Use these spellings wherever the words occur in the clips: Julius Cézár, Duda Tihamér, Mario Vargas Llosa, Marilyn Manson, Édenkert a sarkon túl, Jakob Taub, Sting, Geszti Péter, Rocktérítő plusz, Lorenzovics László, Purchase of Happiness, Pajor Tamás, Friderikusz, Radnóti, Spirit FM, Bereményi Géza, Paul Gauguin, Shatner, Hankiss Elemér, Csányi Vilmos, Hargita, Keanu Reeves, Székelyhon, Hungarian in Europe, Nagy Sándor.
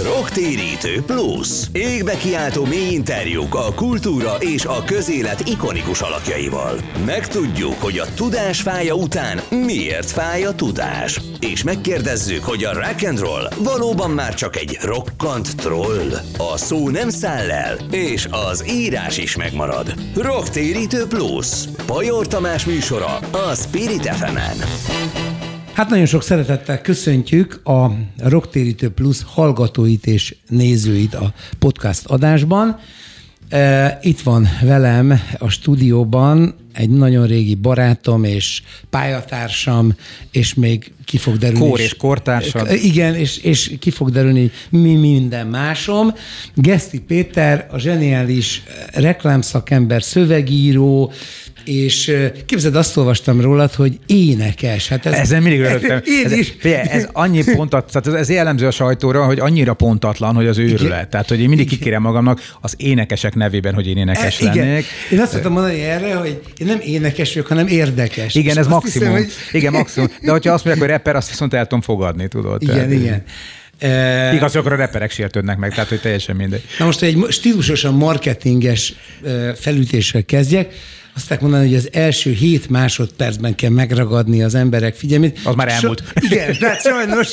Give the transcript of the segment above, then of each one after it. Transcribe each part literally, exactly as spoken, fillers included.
Rocktérítő plusz. Égbe kiáltó mély interjúk a kultúra és a közélet ikonikus alakjaival. Megtudjuk, hogy a tudás fája után miért fáj a tudás. És megkérdezzük, hogy a rock and roll valóban már csak egy rokkant troll. A szó nem száll el, és az írás is megmarad. Rocktérítő plusz. Pajor Tamás műsora a Spirit ef em-en. Hát nagyon sok szeretettel köszöntjük a Rocktérítő plusz hallgatóit és nézőit a podcast adásban. Itt van velem a stúdióban egy nagyon régi barátom és pályatársam, és még ki fog derülni... Kór és kortársad. Igen, és, és ki fog derülni mi minden másom. Geszti Péter, a zseniális reklámszakember, szövegíró, és képzeld, azt olvastam rólad, hogy énekes. Hát ez... Ezen mindig öröttem. Ez, ez, ez annyi pontatlan, ez jellemző a sajtóra, hogy annyira pontatlan, hogy az őrület. Tehát, hogy én mindig kikérem magamnak az énekesek nevében, hogy én énekes e, igen. lennék. Én azt szoktam mondani erre, hogy én nem énekes vagyok, hanem érdekes. Igen, és ez maximum. Hiszem, hogy... Igen, maximum. De hogyha azt mondják, hogy rapper, azt viszont el tudom fogadni, tudod. Igen, tehát, igen. E... Igaz, akkor a reperek sértődnek meg, tehát hogy teljesen mindegy. Na most egy stílusosan marketinges felütéssel kezdjek. Azt kell mondani, hogy az első hét másodpercben kell megragadni az emberek figyelmét. Az már elmúlt. So, igen, tehát sajnos,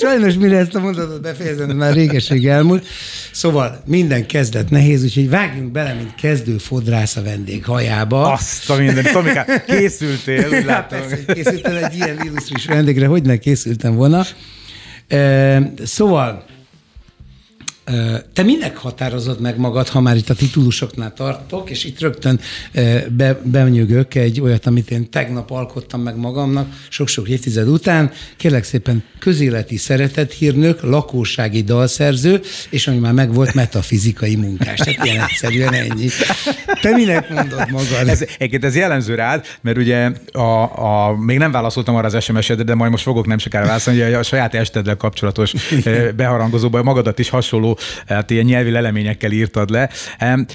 sajnos mire ezt a mondatot befejezem, már régeség elmúlt. Szóval minden kezdet nehéz, úgyhogy vágjunk bele, mint kezdő fodrász a vendég hajába. Azt a minden, Tomika, készültél, úgy látom. Persze, hogy készültem egy ilyen illusztris vendégre, hogy ne készültem volna. Szóval... Te minek határozod meg magad, ha már itt a titulusoknál tartok, és itt rögtön be, benyögök egy olyat, amit én tegnap alkottam meg magamnak, sok-sok évtized után. Kérlek szépen, közéleti szeretethírnök, lakósági dalszerző, és ami már megvolt, metafizikai munkás. Tehát ilyen egyszerűen ennyi. Te minek mondod magad? Ez, egyébként ez jellemző rád, mert ugye a, a, még nem válaszoltam arra az es em es-edre, de majd most fogok nem sokára válaszolni, hogy a saját esteddel kapcsolatos beharangozóban magadat is hasonló, hát ilyen nyelvi leleményekkel írtad le.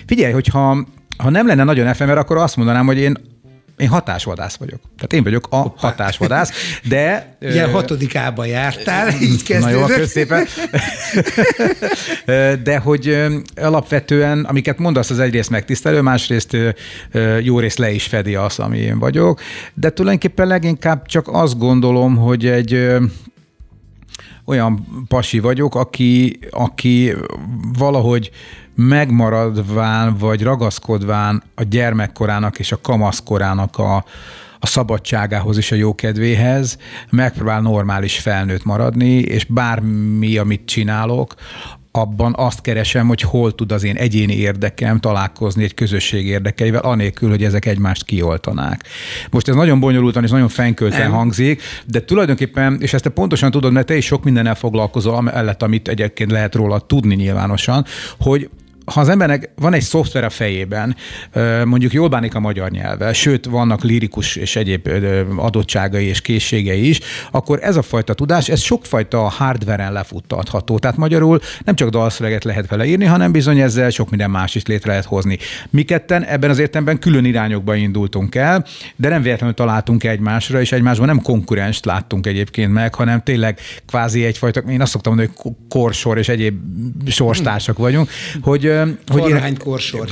Figyelj, hogyha ha nem lenne nagyon efemer, akkor azt mondanám, hogy én Én hatásvadász vagyok. Tehát én vagyok a Opa. hatásvadász, de... Ugye hatodikába jártál, így kezdődött. Na jó, köszépen. De hogy alapvetően, amiket mondasz, az egyrészt megtisztelő, másrészt jó rész le is fedi az, ami én vagyok. De tulajdonképpen leginkább csak azt gondolom, hogy egy... olyan pasi vagyok, aki, aki valahogy megmaradván vagy ragaszkodván a gyermekkorának és a kamaszkorának a, a szabadságához és a jókedvéhez megpróbál normális felnőtt maradni, és bármi, amit csinálok, abban azt keresem, hogy hol tud az én egyéni érdekem találkozni egy közösség érdekeivel, anélkül, hogy ezek egymást kioltanák. Most ez nagyon bonyolultan és nagyon fenkölten hangzik, de tulajdonképpen, és ezt te pontosan tudod, mert te is sok mindennel foglalkozol, amellett, amit egyébként lehet róla tudni nyilvánosan, hogy ha az embernek van egy szoftver a fejében, mondjuk jól bánik a magyar nyelvvel, sőt, vannak lirikus és egyéb adottságai és készségei is, akkor ez a fajta tudás, ez sokfajta hardveren lefuttatható. Tehát magyarul nem csak dalszöveget lehet vele írni, hanem bizony ezzel sok minden más is létre lehet hozni. Mi ketten ebben az értelemben külön irányokba indultunk el, de nem véletlenül találtunk egymásra, és egymásban nem konkurenst láttunk egyébként meg, hanem tényleg kvázi egyfajta, én azt szoktam mondani, hogy korsor és egyéb sorstársak vagyunk, hogy Korhány korsor.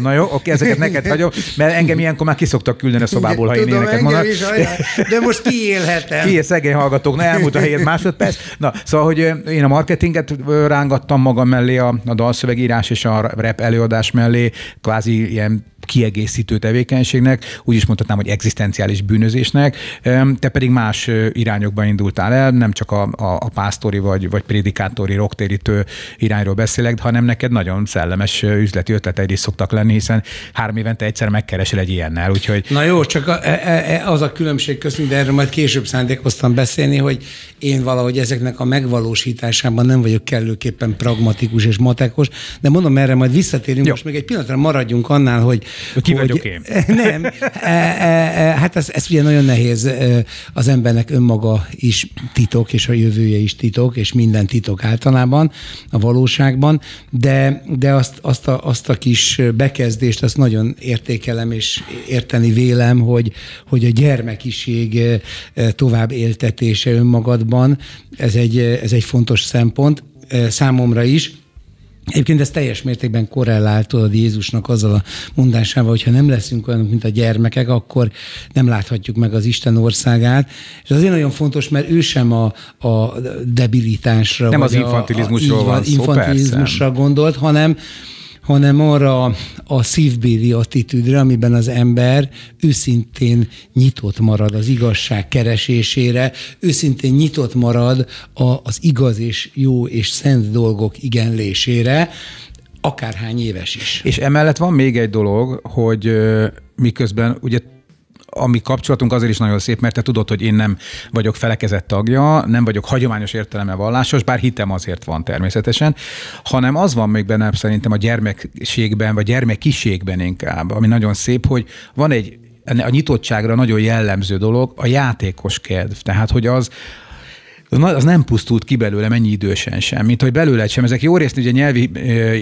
Na jó, oké, ezeket neked hagyom, mert engem ilyenkor már kiszoktak küldeni a szobából, ha én ilyeneket mondom. De most kiélhetem. Kiél, szegény hallgatók, na elmúlt a helyed másodperc. Na, szóval, hogy én a marketinget rángattam magam mellé, a, a dalszövegírás és a rap előadás mellé, kvázi ilyen kiegészítő tevékenységnek, úgy is mondhatnám, hogy egzisztenciális bűnözésnek, te pedig más irányokban indultál el, nem csak a, a, a pásztori vagy, vagy prédikátori, rocktérítő irányról beszélek, hanem neked nagyon szellemes üzleti ötleteid is szoktak lenni, hiszen három évente egyszer megkeresel egy ilyennel, úgyhogy... Na jó, csak a, az a különbség köztünk, de erről majd később szándékoztam beszélni, hogy én valahogy ezeknek a megvalósításában nem vagyok kellőképpen pragmatikus és matekos, de mondom, erre majd visszatérünk, jó. Most még egy pillanatra maradjunk annál, hogy Ki vagyok hogy, én? Nem. E, e, e, hát ez, ez ugye nagyon nehéz, az embernek önmaga is titok, és a jövője is titok, és minden titok általában a valóságban, de, de azt, azt, a, azt a kis bekezdést, azt nagyon értékelem, és érteni vélem, hogy, hogy a gyermekiség tovább éltetése önmagadban, ez egy, ez egy fontos szempont. számomra is. Egyébként ez teljes mértékben korrellált, tudod, Jézusnak azzal a mondásával, hogyha nem leszünk olyanok, mint a gyermekek, akkor nem láthatjuk meg az Isten országát. És azért nagyon fontos, mert ő sem a, a debilitásra, nem az infantilizmusról a, a, van szó, infantilizmusra persze. gondolt, hanem hanem arra a szívbéli attitűdre, amiben az ember őszintén nyitott marad az igazság keresésére, őszintén nyitott marad az igaz és jó és szent dolgok igenlésére, akárhány éves is. És emellett van még egy dolog, hogy miközben ugye a mi kapcsolatunk azért is nagyon szép, mert te tudod, hogy én nem vagyok felekezett tagja, nem vagyok hagyományos értelemben vallásos, bár hitem azért van természetesen, hanem az van még benne szerintem a gyermekségben, vagy gyermekiségben inkább, ami nagyon szép, hogy van egy a nyitottságra nagyon jellemző dolog, a játékos kedv. Tehát, hogy az az nem pusztult ki belőlem ennyi idősen sem, mint hogy belőled sem. Ezek jó részt ugye nyelvi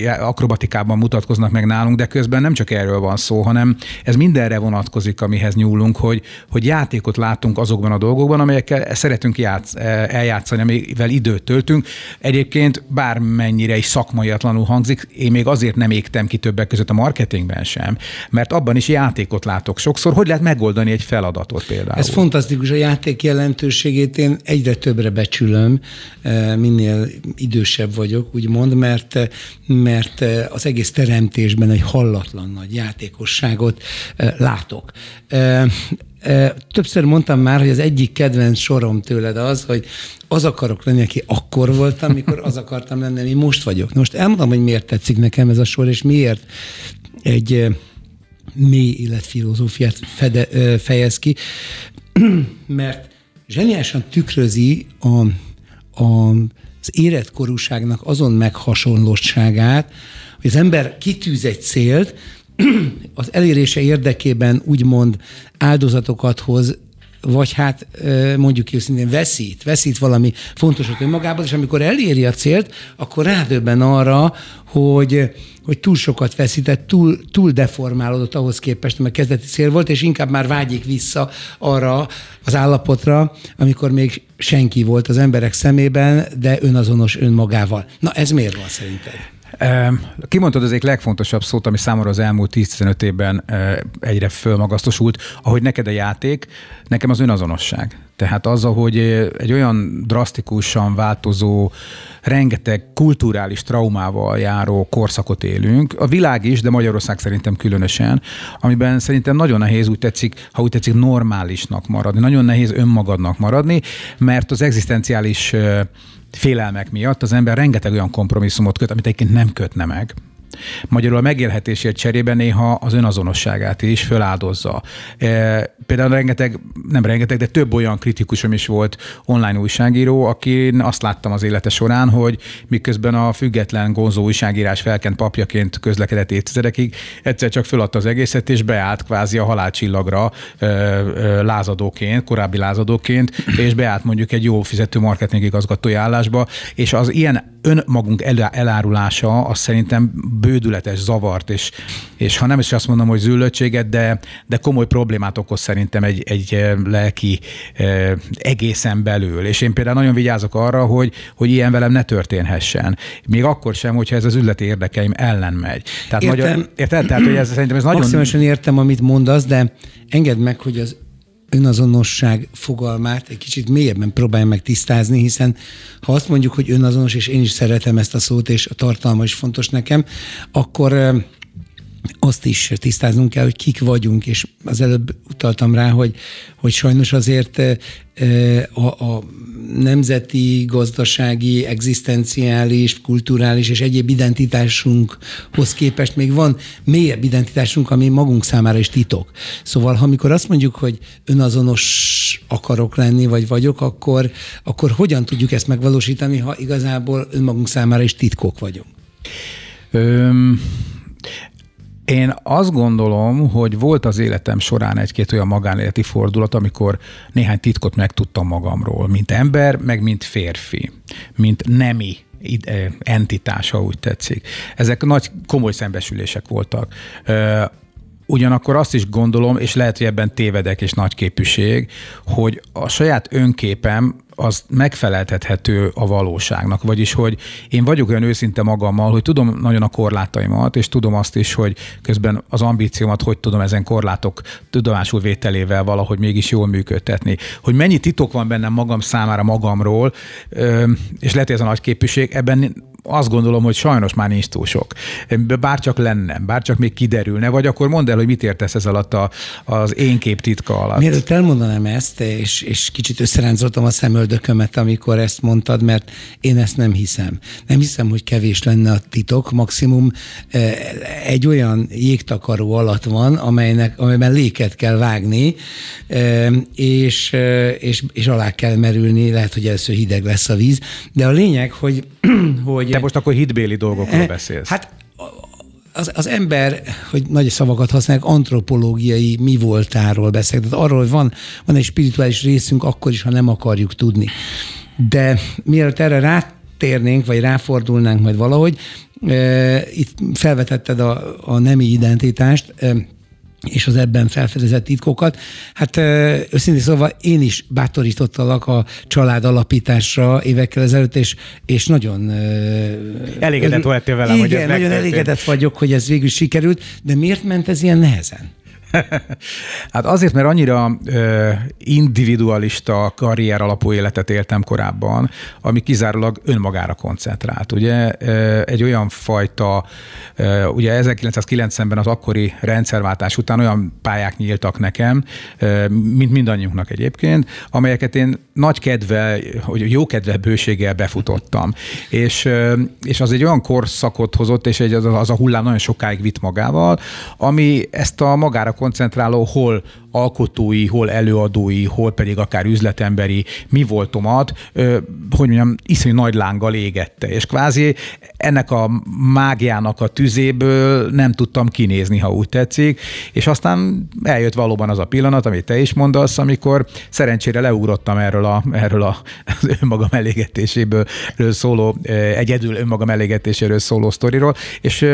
akrobatikában mutatkoznak meg nálunk, de közben nem csak erről van szó, hanem ez mindenre vonatkozik, amihez nyúlunk, hogy, hogy játékot látunk azokban a dolgokban, amelyekkel szeretünk játsz, eljátszani, amivel időt töltünk. Egyébként bármennyire is szakmaiatlanul hangzik, én még azért nem égtem ki többek között a marketingben sem, mert abban is játékot látok sokszor. Hogy lehet megoldani egy feladatot például? Ez fantasztikus, a játék jelentőségét én egyre többre becsülöm, minél idősebb vagyok, úgymond, mert, mert az egész teremtésben egy hallatlan nagy játékosságot látok. Többször mondtam már, hogy az egyik kedvenc sorom tőled az, hogy az akarok lenni, aki akkor voltam, amikor az akartam lenni, ami most vagyok. Most elmondom, hogy miért tetszik nekem ez a sor, és miért egy mély életfilozófiát fede, fejez ki, mert zseniálisan tükrözi a, a, az életkorúságnak azon meghasonlottságát, hogy az ember kitűz egy célt, az elérése érdekében úgymond áldozatokat hoz, vagy hát mondjuk őszintén veszít, veszít valami fontosat önmagában, és amikor eléri a célt, akkor rádöbben arra, hogy, hogy túl sokat veszített, túl, túl deformálódott ahhoz képest, mert kezdeti cél volt, és inkább már vágyik vissza arra az állapotra, amikor még senki volt az emberek szemében, de önazonos önmagával. Na ez miért van szerinted? Kimondtad az egyik legfontosabb szót, ami számomra az elmúlt tíz-tizenöt évben egyre fölmagasztosult, ahogy neked a játék, nekem az önazonosság. Tehát az, hogy egy olyan drasztikusan változó, rengeteg kulturális traumával járó korszakot élünk, a világ is, de Magyarország szerintem különösen, amiben szerintem nagyon nehéz, úgy tetszik, ha úgy tetszik, normálisnak maradni, nagyon nehéz önmagadnak maradni, mert az egzisztenciális félelmek miatt az ember rengeteg olyan kompromisszumot köt, amit egyébként nem kötne meg. Magyarul a megélhetésért cserében néha az önazonosságát is föláldozza. Például rengeteg, nem rengeteg, de több olyan kritikusom is volt, online újságíró, akin azt láttam az élete során, hogy miközben a független gonzó újságírás felkent papjaként közlekedett évtizedekig, egyszer csak föladta az egészet, és beállt kvázi a halálcsillagra lázadóként, korábbi lázadóként, és beállt mondjuk egy jó fizető marketingigazgatói állásba, és az ilyen önmagunk elárulása az szerintem bődületes zavart, és, és ha nem is azt mondom, hogy züllöttséget, de, de komoly problémát okoz szerintem egy, egy lelki eh, egészen belül. És én például nagyon vigyázok arra, hogy, hogy ilyen velem ne történhessen. Még akkor sem, hogyha ez az üzleti érdekeim ellen megy. Tehát értem. Magyar, érted? Tehát, hogy ez, szerintem ez nagyon... Maximálisan értem, amit mondasz, de engedd meg, hogy az önazonosság fogalmát egy kicsit mélyebben próbálj meg tisztázni, hiszen ha azt mondjuk, hogy önazonos, és én is szeretem ezt a szót, és a tartalma is fontos nekem, akkor azt is tisztáznunk kell, hogy kik vagyunk, és az előbb utaltam rá, hogy, hogy sajnos azért a, a nemzeti, gazdasági, egzisztenciális, kulturális és egyéb identitásunkhoz képest még van mélyebb identitásunk, ami magunk számára is titok. Szóval, ha amikor azt mondjuk, hogy önazonos akarok lenni, vagy vagyok, akkor, akkor hogyan tudjuk ezt megvalósítani, ha igazából önmagunk számára is titkok vagyunk? Öm... Én azt gondolom, hogy volt az életem során egy-két olyan magánéleti fordulat, amikor néhány titkot megtudtam magamról, mint ember, meg mint férfi, mint nemi entitás, ha úgy tetszik. Ezek nagy, komoly szembesülések voltak. Ugyanakkor azt is gondolom, és lehet, hogy ebben tévedek, és nagy képűség, hogy a saját önképem az megfeleltethető a valóságnak. Vagyis, hogy én vagyok olyan őszinte magammal, hogy tudom nagyon a korlátaimat, és tudom azt is, hogy közben az ambíciómat hogy tudom ezen korlátok tudomásul vételével valahogy mégis jól működtetni. Hogy mennyi titok van bennem magam számára magamról, és lehet, hogy ez a nagy képűség, ebben azt gondolom, hogy sajnos már nincs túl sok. Bárcsak lenne, bárcsak még kiderülne, vagy akkor mondd el, hogy mit értesz ez alatt a, az én kép titka alatt. Mielőtt elmondanám ezt, és, és kicsit összeráncoltam a szemöldökömet, amikor ezt mondtad, mert én ezt nem hiszem. Nem hiszem, hogy kevés lenne a titok, maximum egy olyan jégtakaró alatt van, amelynek, amelyben léket kell vágni, és, és, és alá kell merülni, lehet, hogy először hideg lesz a víz, de a lényeg, hogy, hogy te most akkor hitbéli dolgokról beszélsz. Hát az, az ember, hogy nagy szavakat használják, antropológiai mi voltáról beszélek. Tehát arról, hogy van, van egy spirituális részünk, akkor is, ha nem akarjuk tudni. De mielőtt erre rátérnénk, vagy ráfordulnánk majd valahogy, e, itt felvetetted a, a nemi identitást, e, és az ebben felfedezett titkokat. Hát őszintén szóval én is bátorítottalak a család alapításra évekkel ezelőtt, és, és nagyon... Elégedett voltál velem, igen, hogy ez megtörtént. Igen, nagyon elégedett vagyok, hogy ez végül sikerült, de miért ment ez ilyen nehezen? Hát azért, mert annyira ö, individualista, karrier alapú életet éltem korábban, ami kizárólag önmagára koncentrált. Ugye ö, egy olyan fajta, ö, ugye ezerkilencszázkilencvenben az akkori rendszerváltás után olyan pályák nyíltak nekem, ö, mint mindannyiunknak egyébként, amelyeket én nagy kedvel, jó kedvel bőséggel befutottam. És, ö, és az egy olyan korszakot hozott, és egy, az, az a hullám nagyon sokáig vitt magával, ami ezt a magára koncentráló, hol alkotói, hol előadói, hol pedig akár üzletemberi mi voltomat, hogy mondjam, iszonyú nagy lánggal égette. És kvázi ennek a mágiának a tüzéből nem tudtam kinézni, ha úgy tetszik. És aztán eljött valóban az a pillanat, amit te is mondasz, amikor szerencsére leugrottam erről, a, erről a, az önmagam elégetéséről szóló, egyedül önmagam elégetéséről szóló sztoriról, és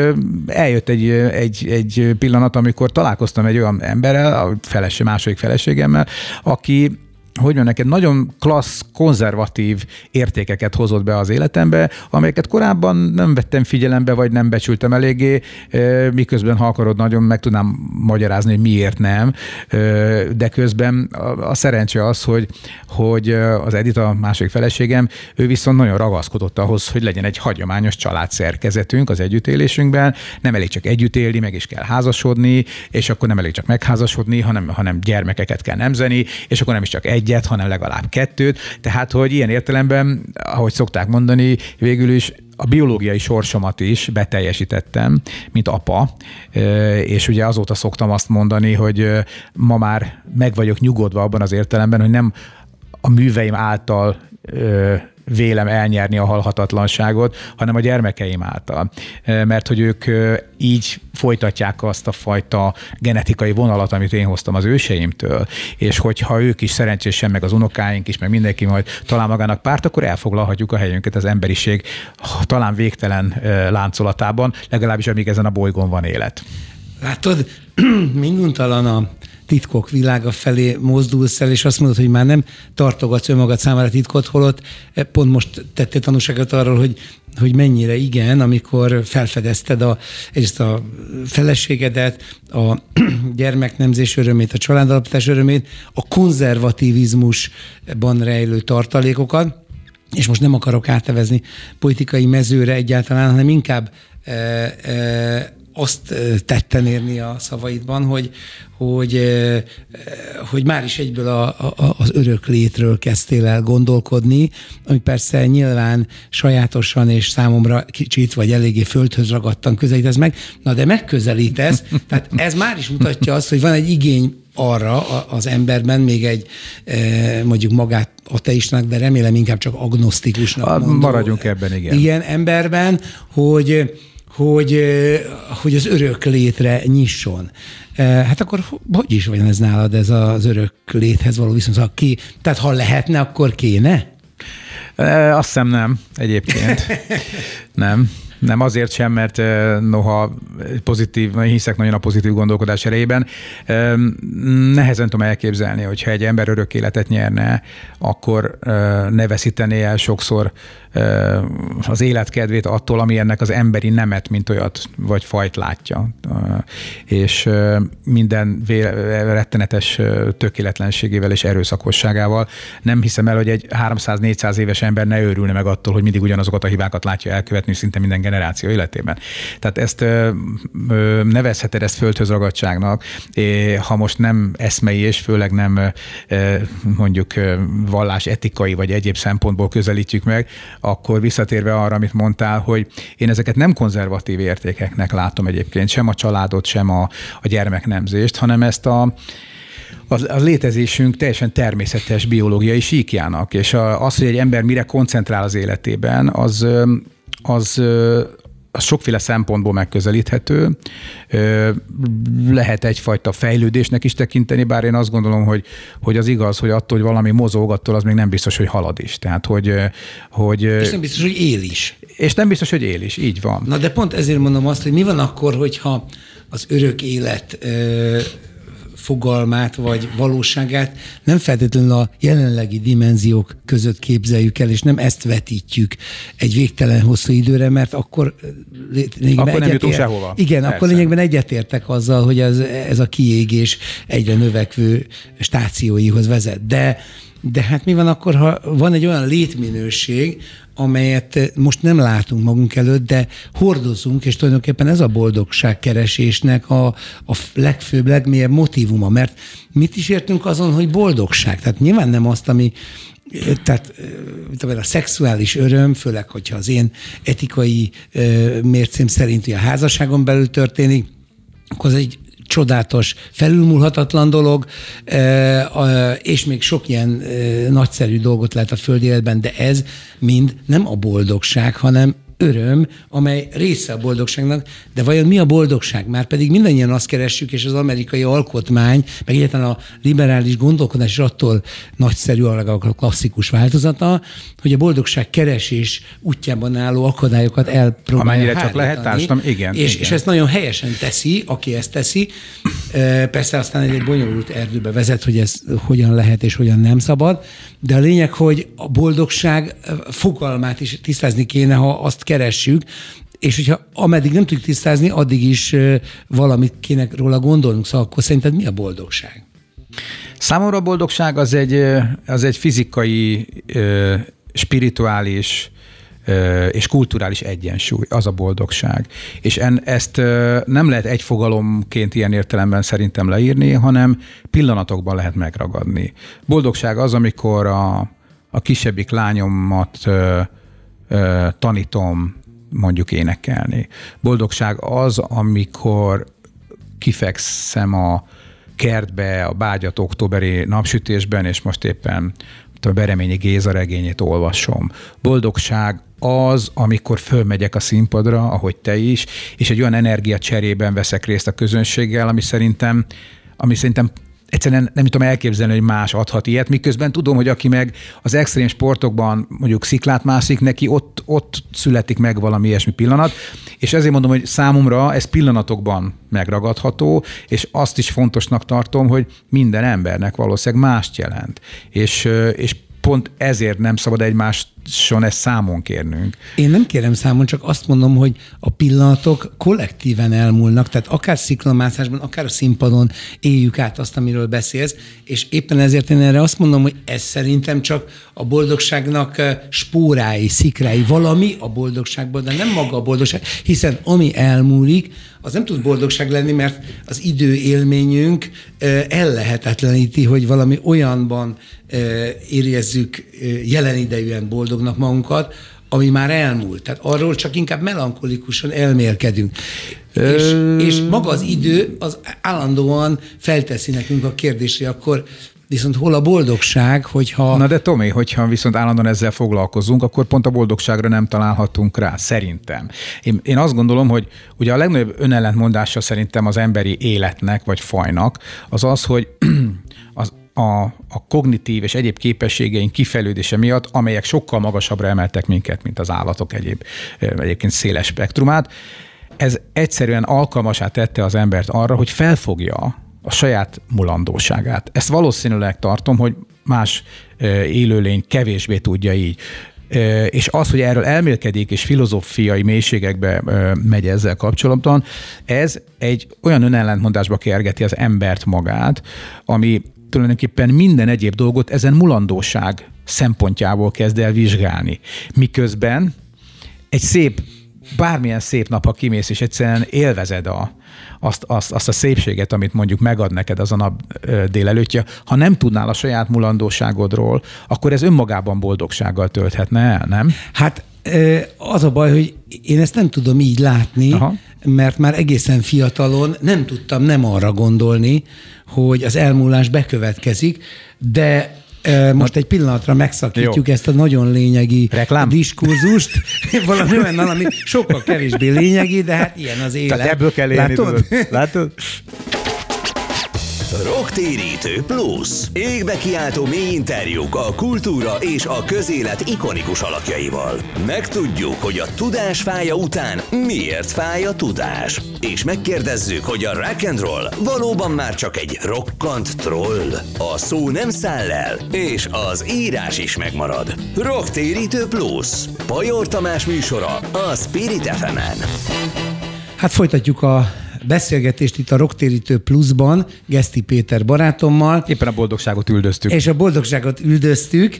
eljött egy, egy, egy pillanat, amikor találkoztam egy olyan emberrel, a feleség, második feleségemmel, aki hogy mondjam neked, nagyon klassz, konzervatív értékeket hozott be az életembe, amelyeket korábban nem vettem figyelembe, vagy nem becsültem eléggé, miközben, ha akarod, nagyon meg tudnám magyarázni, hogy miért nem, de közben a szerencse az, hogy, hogy az Edith, a másik feleségem, ő viszont nagyon ragaszkodott ahhoz, hogy legyen egy hagyományos családszerkezetünk az együttélésünkben, nem elég csak együtt élni, meg is kell házasodni, és akkor nem elég csak megházasodni, hanem, hanem gyermekeket kell nemzeni, és akkor nem is csak egy egyet, hanem legalább kettőt. Tehát, hogy ilyen értelemben, ahogy szokták mondani, végül is a biológiai sorsomat is beteljesítettem, mint apa, és ugye azóta szoktam azt mondani, hogy ma már meg vagyok nyugodva abban az értelemben, hogy nem a műveim által vélem elnyerni a halhatatlanságot, hanem a gyermekeim által. Mert hogy ők így folytatják azt a fajta genetikai vonalat, amit én hoztam az őseimtől, és hogyha ők is szerencsésen, meg az unokáink is, meg mindenki majd talál magának párt, akkor elfoglalhatjuk a helyünket az emberiség talán végtelen láncolatában, legalábbis amíg ezen a bolygón van élet. Látod, minduntalan a titkok világa felé mozdulsz el, és azt mondod, hogy már nem tartogatsz önmagad számára titkot, holott pont most tettél tanúságot arról, hogy, hogy mennyire igen, amikor felfedezted a, egyrészt a feleségedet, a gyermeknemzés örömét, a családalapítás örömét, a konzervativizmusban rejlő tartalékokat, és most nem akarok átevezni politikai mezőre egyáltalán, hanem inkább e, e, azt tetten érni a szavaidban, hogy, hogy, hogy már is egyből a, a, az örök létről kezdtél el gondolkodni, ami persze nyilván sajátosan és számomra kicsit vagy eléggé földhöz ragadtan közelítesz meg, na de megközelítesz, tehát ez már is mutatja azt, hogy van egy igény arra az emberben, még egy mondjuk magát ateistnak, de remélem inkább csak agnosztikusnak mondó. Maradjunk ebben, igen. Igen, emberben, hogy Hogy, hogy az örök létre nyisson. Hát akkor hogy is van ez nálad, ez az örök léthez való viszont? Szóval ki, tehát ha lehetne, akkor kéne? Azt hiszem nem, egyébként. Nem. Nem azért sem, mert noha pozitív, hiszek nagyon a pozitív gondolkodás erejében, nehezen tudom elképzelni, hogyha egy ember örök életet nyerne, akkor ne veszítené el sokszor az életkedvét attól, ami ennek az emberi nemet, mint olyat, vagy fajt látja. És minden rettenetes tökéletlenségével és erőszakosságával nem hiszem el, hogy egy háromszáz-négyszáz éves ember ne őrülne meg attól, hogy mindig ugyanazokat a hibákat látja elkövetni szinte minden generáció életében. Tehát ezt nevezheted ezt földhöz ragadtságnak, ha most nem eszmei és főleg nem mondjuk vallás etikai vagy egyéb szempontból közelítjük meg, akkor visszatérve arra, amit mondtál, hogy én ezeket nem konzervatív értékeknek látom egyébként, sem a családot, sem a, a gyermeknemzést, hanem ezt a Az, az létezésünk teljesen természetes biológiai síkjának, és az, hogy egy ember mire koncentrál az életében, az, az, az sokféle szempontból megközelíthető. Lehet egyfajta fejlődésnek is tekinteni, bár én azt gondolom, hogy, hogy az igaz, hogy attól, hogy valami mozog, attól az még nem biztos, hogy halad is. Tehát, hogy, hogy, és nem biztos, hogy él is. És nem biztos, hogy él is, így van. Na de pont ezért mondom azt, hogy mi van akkor, hogyha az örök élet... Ö- fogalmát vagy valóságát nem feltétlenül a jelenlegi dimenziók között képzeljük el, és nem ezt vetítjük egy végtelen hosszú időre, mert akkor akkor nem jutunk sehova. Igen, persze. Akkor lényegben egyetértek azzal, hogy ez, ez a kiégés egyre növekvő stációihoz vezet. De, de hát mi van akkor, ha van egy olyan létminőség, amelyet most nem látunk magunk előtt, de hordozunk, és tulajdonképpen ez a boldogságkeresésnek a, a legfőbb, legmélyebb motívuma, mert mit is értünk azon, hogy boldogság? Tehát nyilván nem azt, ami tehát a szexuális öröm, főleg, hogyha az én etikai mércém szerint a házasságon belül történik, akkor az egy csodálatos, felülmúlhatatlan dolog, és még sok ilyen nagyszerű dolgot lehet a földi életben, de ez mind nem a boldogság, hanem öröm, amely része a boldogságnak, de vajon mi a boldogság? Márpedig mindannyian azt keressük, és az amerikai alkotmány, meg egyáltalán a liberális gondolkodás is attól nagyszerű, a klasszikus változata, hogy a boldogság keresés útjában álló akadályokat elpróbálja hárítani. Amennyire csak lehet, társam, igen. És, igen. és ezt nagyon helyesen teszi, aki ezt teszi. Persze aztán egy bonyolult erdőbe vezet, hogy ez hogyan lehet és hogyan nem szabad, de a lényeg, hogy a boldogság fogalmát is tisztázni kéne, ha azt keressük, és hogyha ameddig nem tudjuk tisztázni, addig is valamit kéne róla gondolnunk. Szóval akkor szerinted mi a boldogság? Számomra a boldogság az egy, az egy fizikai, spirituális és kulturális egyensúly, az a boldogság. És en, ezt nem lehet egy fogalomként ilyen értelemben szerintem leírni, hanem pillanatokban lehet megragadni. Boldogság az, amikor a, a kisebbik lányomat tanítom mondjuk énekelni. Boldogság az, amikor kifekszem a kertbe, a bágyat októberi napsütésben, és most éppen a Bereményi Géza regényét olvasom. Boldogság az, amikor fölmegyek a színpadra, ahogy te is, és egy olyan energia cserében veszek részt a közönséggel, ami szerintem, ami szerintem egyszerűen nem tudom elképzelni, hogy más adhat ilyet, miközben tudom, hogy aki meg az extrém sportokban mondjuk sziklát mászik, neki ott, ott születik meg valami ilyesmi pillanat, és ezért mondom, hogy számomra ez pillanatokban megragadható, és azt is fontosnak tartom, hogy minden embernek valószínűleg mást jelent, és, és pont ezért nem szabad egymáson ezt számon kérnünk. Én nem kérem számon, csak azt mondom, hogy a pillanatok kollektíven elmúlnak, tehát akár sziklamászásban, akár a színpadon éljük át azt, amiről beszélsz, és éppen ezért én erre azt mondom, hogy ez szerintem csak a boldogságnak spórái, szikrái, valami a boldogságban, de nem maga a boldogság, hiszen ami elmúlik, az nem tud boldogság lenni, mert az időélményünk ellehetetleníti, hogy valami olyanban érezzük jelen idejűen boldognak magunkat, ami már elmúlt. Tehát arról csak inkább melankolikusan elmélkedünk. És, és maga az idő az állandóan felteszi nekünk a kérdést, akkor viszont hol a boldogság, hogyha... Na de Tomi, hogyha viszont állandóan ezzel foglalkozunk, akkor pont a boldogságra nem találhatunk rá, szerintem. Én, én azt gondolom, hogy ugye a legnagyobb önellentmondása szerintem az emberi életnek, vagy fajnak, az az, hogy az a, a kognitív és egyéb képességeink kifejlődése miatt, amelyek sokkal magasabbra emeltek minket, mint az állatok egyéb, egyébként széles spektrumát. Ez egyszerűen alkalmasá tette az embert arra, hogy felfogja a saját mulandóságát. Ezt valószínűleg tartom, hogy más élőlény kevésbé tudja így. És az, hogy erről elmélkedik és filozófiai mélységekbe megy ezzel kapcsolatban, ez egy olyan önellentmondásba kergeti az embert magát, ami tulajdonképpen minden egyéb dolgot ezen mulandóság szempontjából kezd el vizsgálni. Miközben egy szép, bármilyen szép nap, ha kimész, és egyszerűen élvezed a, azt, azt, azt a szépséget, amit mondjuk megad neked az a nap délelőttje. Ha nem tudnál a saját mulandóságodról, akkor ez önmagában boldogsággal tölthetne el, nem? Hát az a baj, hogy én ezt nem tudom így látni, aha, mert már egészen fiatalon nem tudtam nem arra gondolni, hogy az elmúlás bekövetkezik, de... Most egy pillanatra megszakítjuk jó. ezt a nagyon lényegi reklám? Diskurzust, valami olyan, ami sokkal kevésbé lényegi, de hát ilyen az élet. Tehát ebből kell élni. Látod? Látod? Rocktérítő plusz. Égbe kiáltó mély interjúk a kultúra és a közélet ikonikus alakjaival. Megtudjuk, hogy a tudás fája után miért fáj a tudás. És megkérdezzük, hogy a rock and roll valóban már csak egy rokkant troll. A szó nem száll el, és az írás is megmarad. Rocktérítő plusz. Pajor Tamás műsora a Spirit ef em-en. Hát folytatjuk a beszélgetést itt a Rocktérítő pluszban Geszti Péter barátommal. Éppen a boldogságot üldöztük. És a boldogságot üldöztük.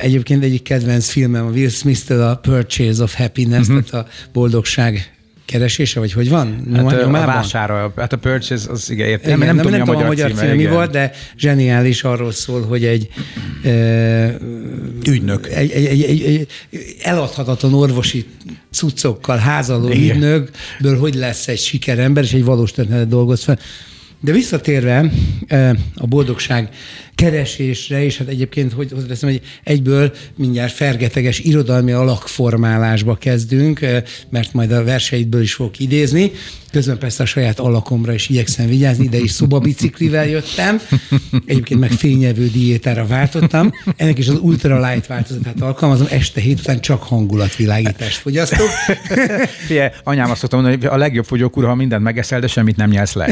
Egyébként egyik kedvenc filmem a Will Smith-től a Purchase of Happiness, uh-huh. tehát a boldogság keresése, vagy hogy van? Hát a, a vására, hát a Purchase, az igen, értem. Igen, nem, nem, tudom, nem tudom a magyar címe, címe mi volt, de zseniális, arról szól, hogy egy e, ügynök. Egy, egy, egy, egy, egy eladhatatlan orvosi cuccokkal házaló igen. ügynökből hogy lesz egy sikerember, és egy valós történetet dolgoz fel. De visszatérve a boldogság keresésre, és hát egyébként, hogy hozzáteszem, hogy egyből mindjárt fergeteges irodalmi alakformálásba kezdünk, mert majd a verseidből is fogok idézni. Közben persze a saját alakomra is igyekszem vigyázni, ide is szobabiciklivel jöttem. Egyébként meg fényevő diétára váltottam. Ennek is az ultra light változatát alkalmazom. Este hét után csak hangulatvilágítást fogyasztok. Fie, anyám azt szoktam mondani, hogy a legjobb fogyókúra, ha mindent megeszel, de semmit nem nyelsz le.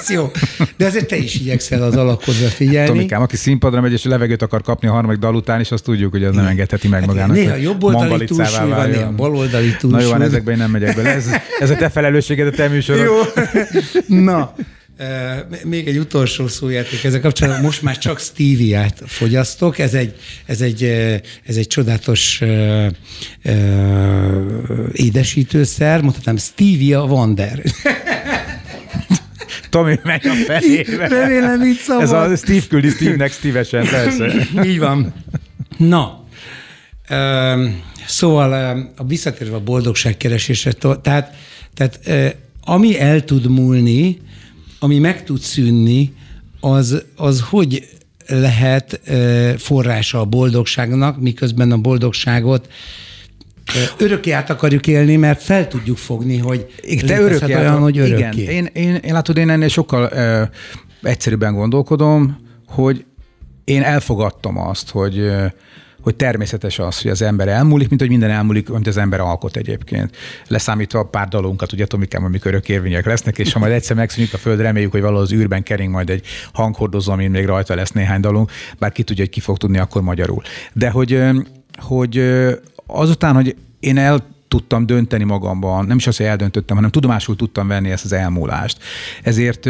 Ez jó. De azért te is igyekszel az alakodra figyelni. Tomikám, aki színpadra megy és levegőt akar kapni a harmadik dal után, és azt tudjuk, hogy az nem engedheti meg magának. Néha jobboldali túlsúly van, néha baloldali túlsúly. Na jó, van, ezekben én nem megyek bele. Ez, ez a te felelősséged, a te műsorod. Jó. Na, e, még egy utolsó szójáték ezzel kapcsolatban. Most már csak stíviát fogyasztok. Ez egy, ez egy, ez egy csodálatos e, e, édesítőszer. Mondhatnám, stevia wonder. Tomi, menj a felébe. Remélem, így szabad. Ez a Steve küldi Steve-nek Steve-esen, persze. Így van. Na, szóval a visszatérve a boldogság keresésre, tehát, tehát ami el tud múlni, ami meg tud szűnni, az, az hogy lehet forrása a boldogságnak, miközben a boldogságot örökké át akarjuk élni, mert fel tudjuk fogni, hogy te örökké olyan, át, hogy örökké. Igen, én, én, én látod, én ennél sokkal ö, egyszerűbben gondolkodom, hogy én elfogadtam azt, hogy, ö, hogy természetes az, hogy az ember elmúlik, mint hogy minden elmúlik, amit az ember alkot egyébként. Leszámítva a pár dalunkat, ugye Tomikám, amik örökérvények lesznek, és ha majd egyszer megszűnik a föld, reméljük, hogy valahol az űrben kering majd egy hanghordozó, amin még rajta lesz néhány dalunk, bár ki tudja, hogy ki fog tudni akkor magyarul. De hogy, ö, hogy ö, azután, hogy én el tudtam dönteni magamban, nem is azt, hogy eldöntöttem, hanem tudomásul tudtam venni ezt az elmúlást. Ezért,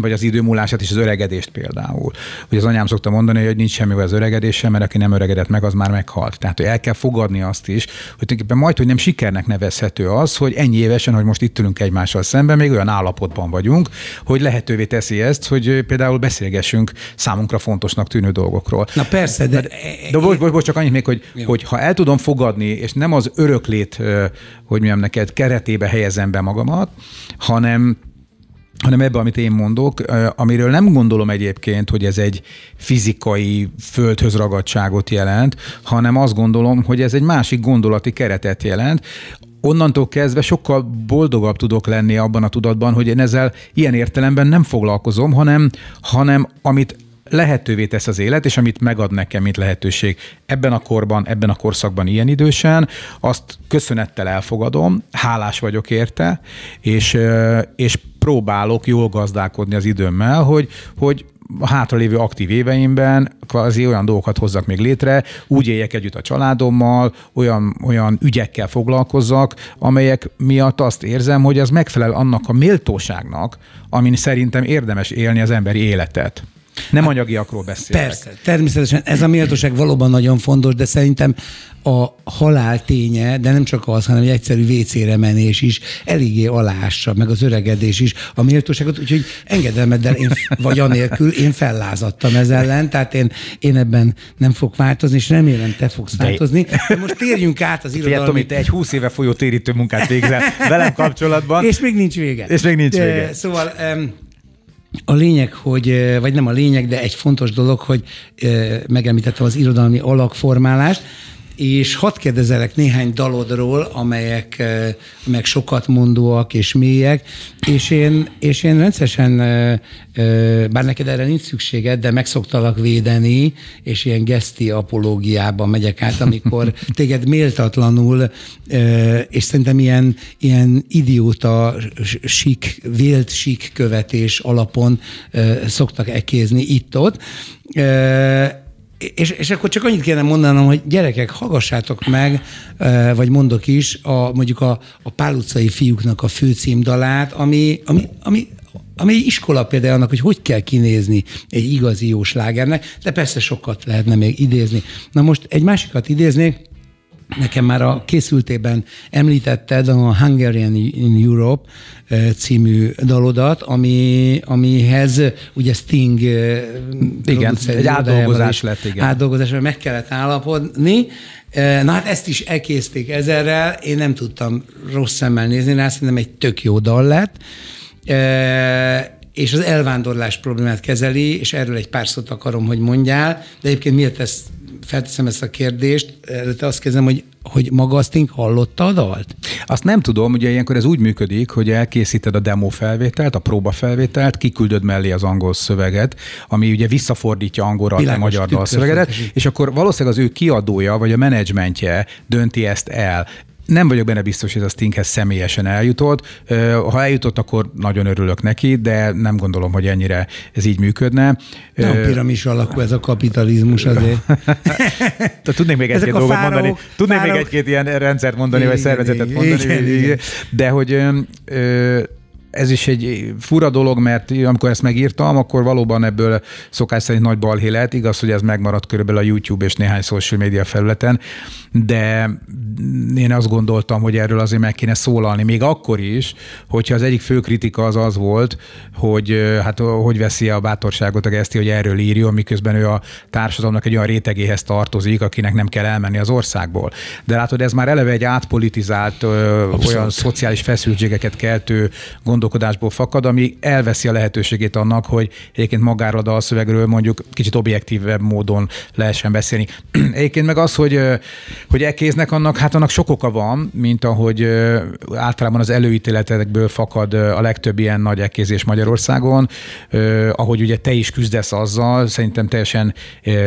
vagy az időmúlását és az öregedést például. Hogy az anyám szokta mondani, hogy nincs semmi az öregedéssel, mert aki nem öregedett meg, az már meghalt. Tehát, hogy el kell fogadni azt is, hogy tulajdonképpen majd, hogy nem sikernek nevezhető az, hogy ennyi évesen, hogy most itt ülünk egymással szemben, még olyan állapotban vagyunk, hogy lehetővé teszi ezt, hogy például beszélgessünk számunkra fontosnak tűnő dolgokról. Na persze, de... De bocs, bocs, bocs, csak annyit még, hogy, hogy ha el tudom fogadni, és nem az öröklét, hogy mondjam neked, keretébe helyezem be magamat, hanem, hanem ebbe, amit én mondok, amiről nem gondolom egyébként, hogy ez egy fizikai földhöz ragadtságot jelent, hanem azt gondolom, hogy ez egy másik gondolati keretet jelent. Onnantól kezdve sokkal boldogabb tudok lenni abban a tudatban, hogy én ezzel ilyen értelemben nem foglalkozom, hanem, hanem amit lehetővé tesz az élet, és amit megad nekem, mint lehetőség ebben a korban, ebben a korszakban ilyen idősen, azt köszönettel elfogadom, hálás vagyok érte, és, és próbálok jól gazdálkodni az időmmel, hogy, hogy a hátralévő aktív éveimben kvázi olyan dolgokat hozzak még létre, úgy éljek együtt a családommal, olyan, olyan ügyekkel foglalkozzak, amelyek miatt azt érzem, hogy ez megfelel annak a méltóságnak, amin szerintem érdemes élni az emberi életet. Nem hát, anyagiakról beszélek. Persze, természetesen ez a méltóság valóban nagyon fontos, de szerintem a halál ténye, de nem csak az, hanem egy egyszerű vécére menés is, eléggé alássa, meg az öregedés is a méltóságot, úgyhogy engedelmeddel én, vagy anélkül én fellázadtam ez ellen, tehát én, én ebben nem fogok változni, és remélem te fogsz de változni. De most térjünk át az irodalmi... Figyelj, Tomi, te egy húsz éve folyó térítő munkát végzel velem kapcsolatban. És még nincs vége. És még nincs vége. Szóval... Um, A lényeg, hogy, vagy nem a lényeg, de egy fontos dolog, hogy megemlítettem az irodalmi alakformálást, és hadd kérdezelek néhány dalodról, amelyek, amelyek sokat mondóak és mélyek, és én, és én rendszeresen, bár neked erre nincs szükséged, de meg szoktalak védeni, és ilyen geszti apológiában megyek át, amikor téged méltatlanul, és szerintem ilyen, ilyen idióta sík, vélt sík követés alapon szoktak ekézni itt-ott. És, és akkor csak annyit kéne mondanom, hogy gyerekek, hallgassátok meg, vagy mondok is, a, mondjuk a, a Pál utcai fiúknak a főcímdalát, ami, ami, ami, ami egy iskola például annak, hogy hogy kell kinézni egy igazi jó slágernek, de persze sokat lehetne még idézni. Na most egy másikat idéznék, nekem már a készültében említetted a Hungarian in Europe című dalodat, ami, amihez ugye Sting igen, egy átdolgozás lett, igen. Átdolgozás, mert meg kellett állapodni. Na hát ezt is elkészték ezerrel, én nem tudtam rossz szemmel nézni rá, szerintem egy tök jó dal lett. És az elvándorlás problémát kezeli, és erről egy pár szót akarom, hogy mondjál, de egyébként miért ezt felteszem ezt a kérdést, előtte azt kezdem, hogy, hogy maga a Sting hallotta a dalt? Azt nem tudom, ugye ilyenkor ez úgy működik, hogy elkészíted a demo felvételt, a próba felvételt, kiküldöd mellé az angol szöveget, ami ugye visszafordítja angolra a magyar dalszövegedet, és akkor valószínűleg az ő kiadója, vagy a menedzsmentje dönti ezt el. Nem vagyok benne biztos, hogy ez a Stinghez személyesen eljutott. Ha eljutott, akkor nagyon örülök neki, de nem gondolom, hogy ennyire ez így működne. Nem piramis alakú ez a kapitalizmus azért. Tudnék még egy-két dolgot fárok, mondani. Tudnék fárok. Még egy-két ilyen rendszert mondani, igen, vagy szervezetet igen, mondani. Igen, igen. De hogy... Ö, ö, ez is egy fura dolog, mert amikor ezt megírtam, akkor valóban ebből szokás szerint nagy balhé lett. Igaz, hogy ez megmaradt körülbelül a YouTube és néhány social media felületen, de én azt gondoltam, hogy erről azért meg kéne szólalni. Még akkor is, hogyha az egyik fő kritika az az volt, hogy hát hogy veszi a bátorságot a Geszti, hogy erről írjon, miközben ő a társadalomnak egy olyan rétegéhez tartozik, akinek nem kell elmenni az országból. De látod, ez már eleve egy átpolitizált, abszolút. Olyan szociális feszültségeket keltő gondolat, gondolkodásból fakad, ami elveszi a lehetőségét annak, hogy egyébként magáról a dalszövegről mondjuk kicsit objektívebb módon lehessen beszélni. Egyébként meg az, hogy, hogy ekéznek annak, hát annak sok oka van, mint ahogy általában az előítéletekből fakad a legtöbb ilyen nagy ekézés Magyarországon, ahogy ugye te is küzdesz azzal, szerintem teljesen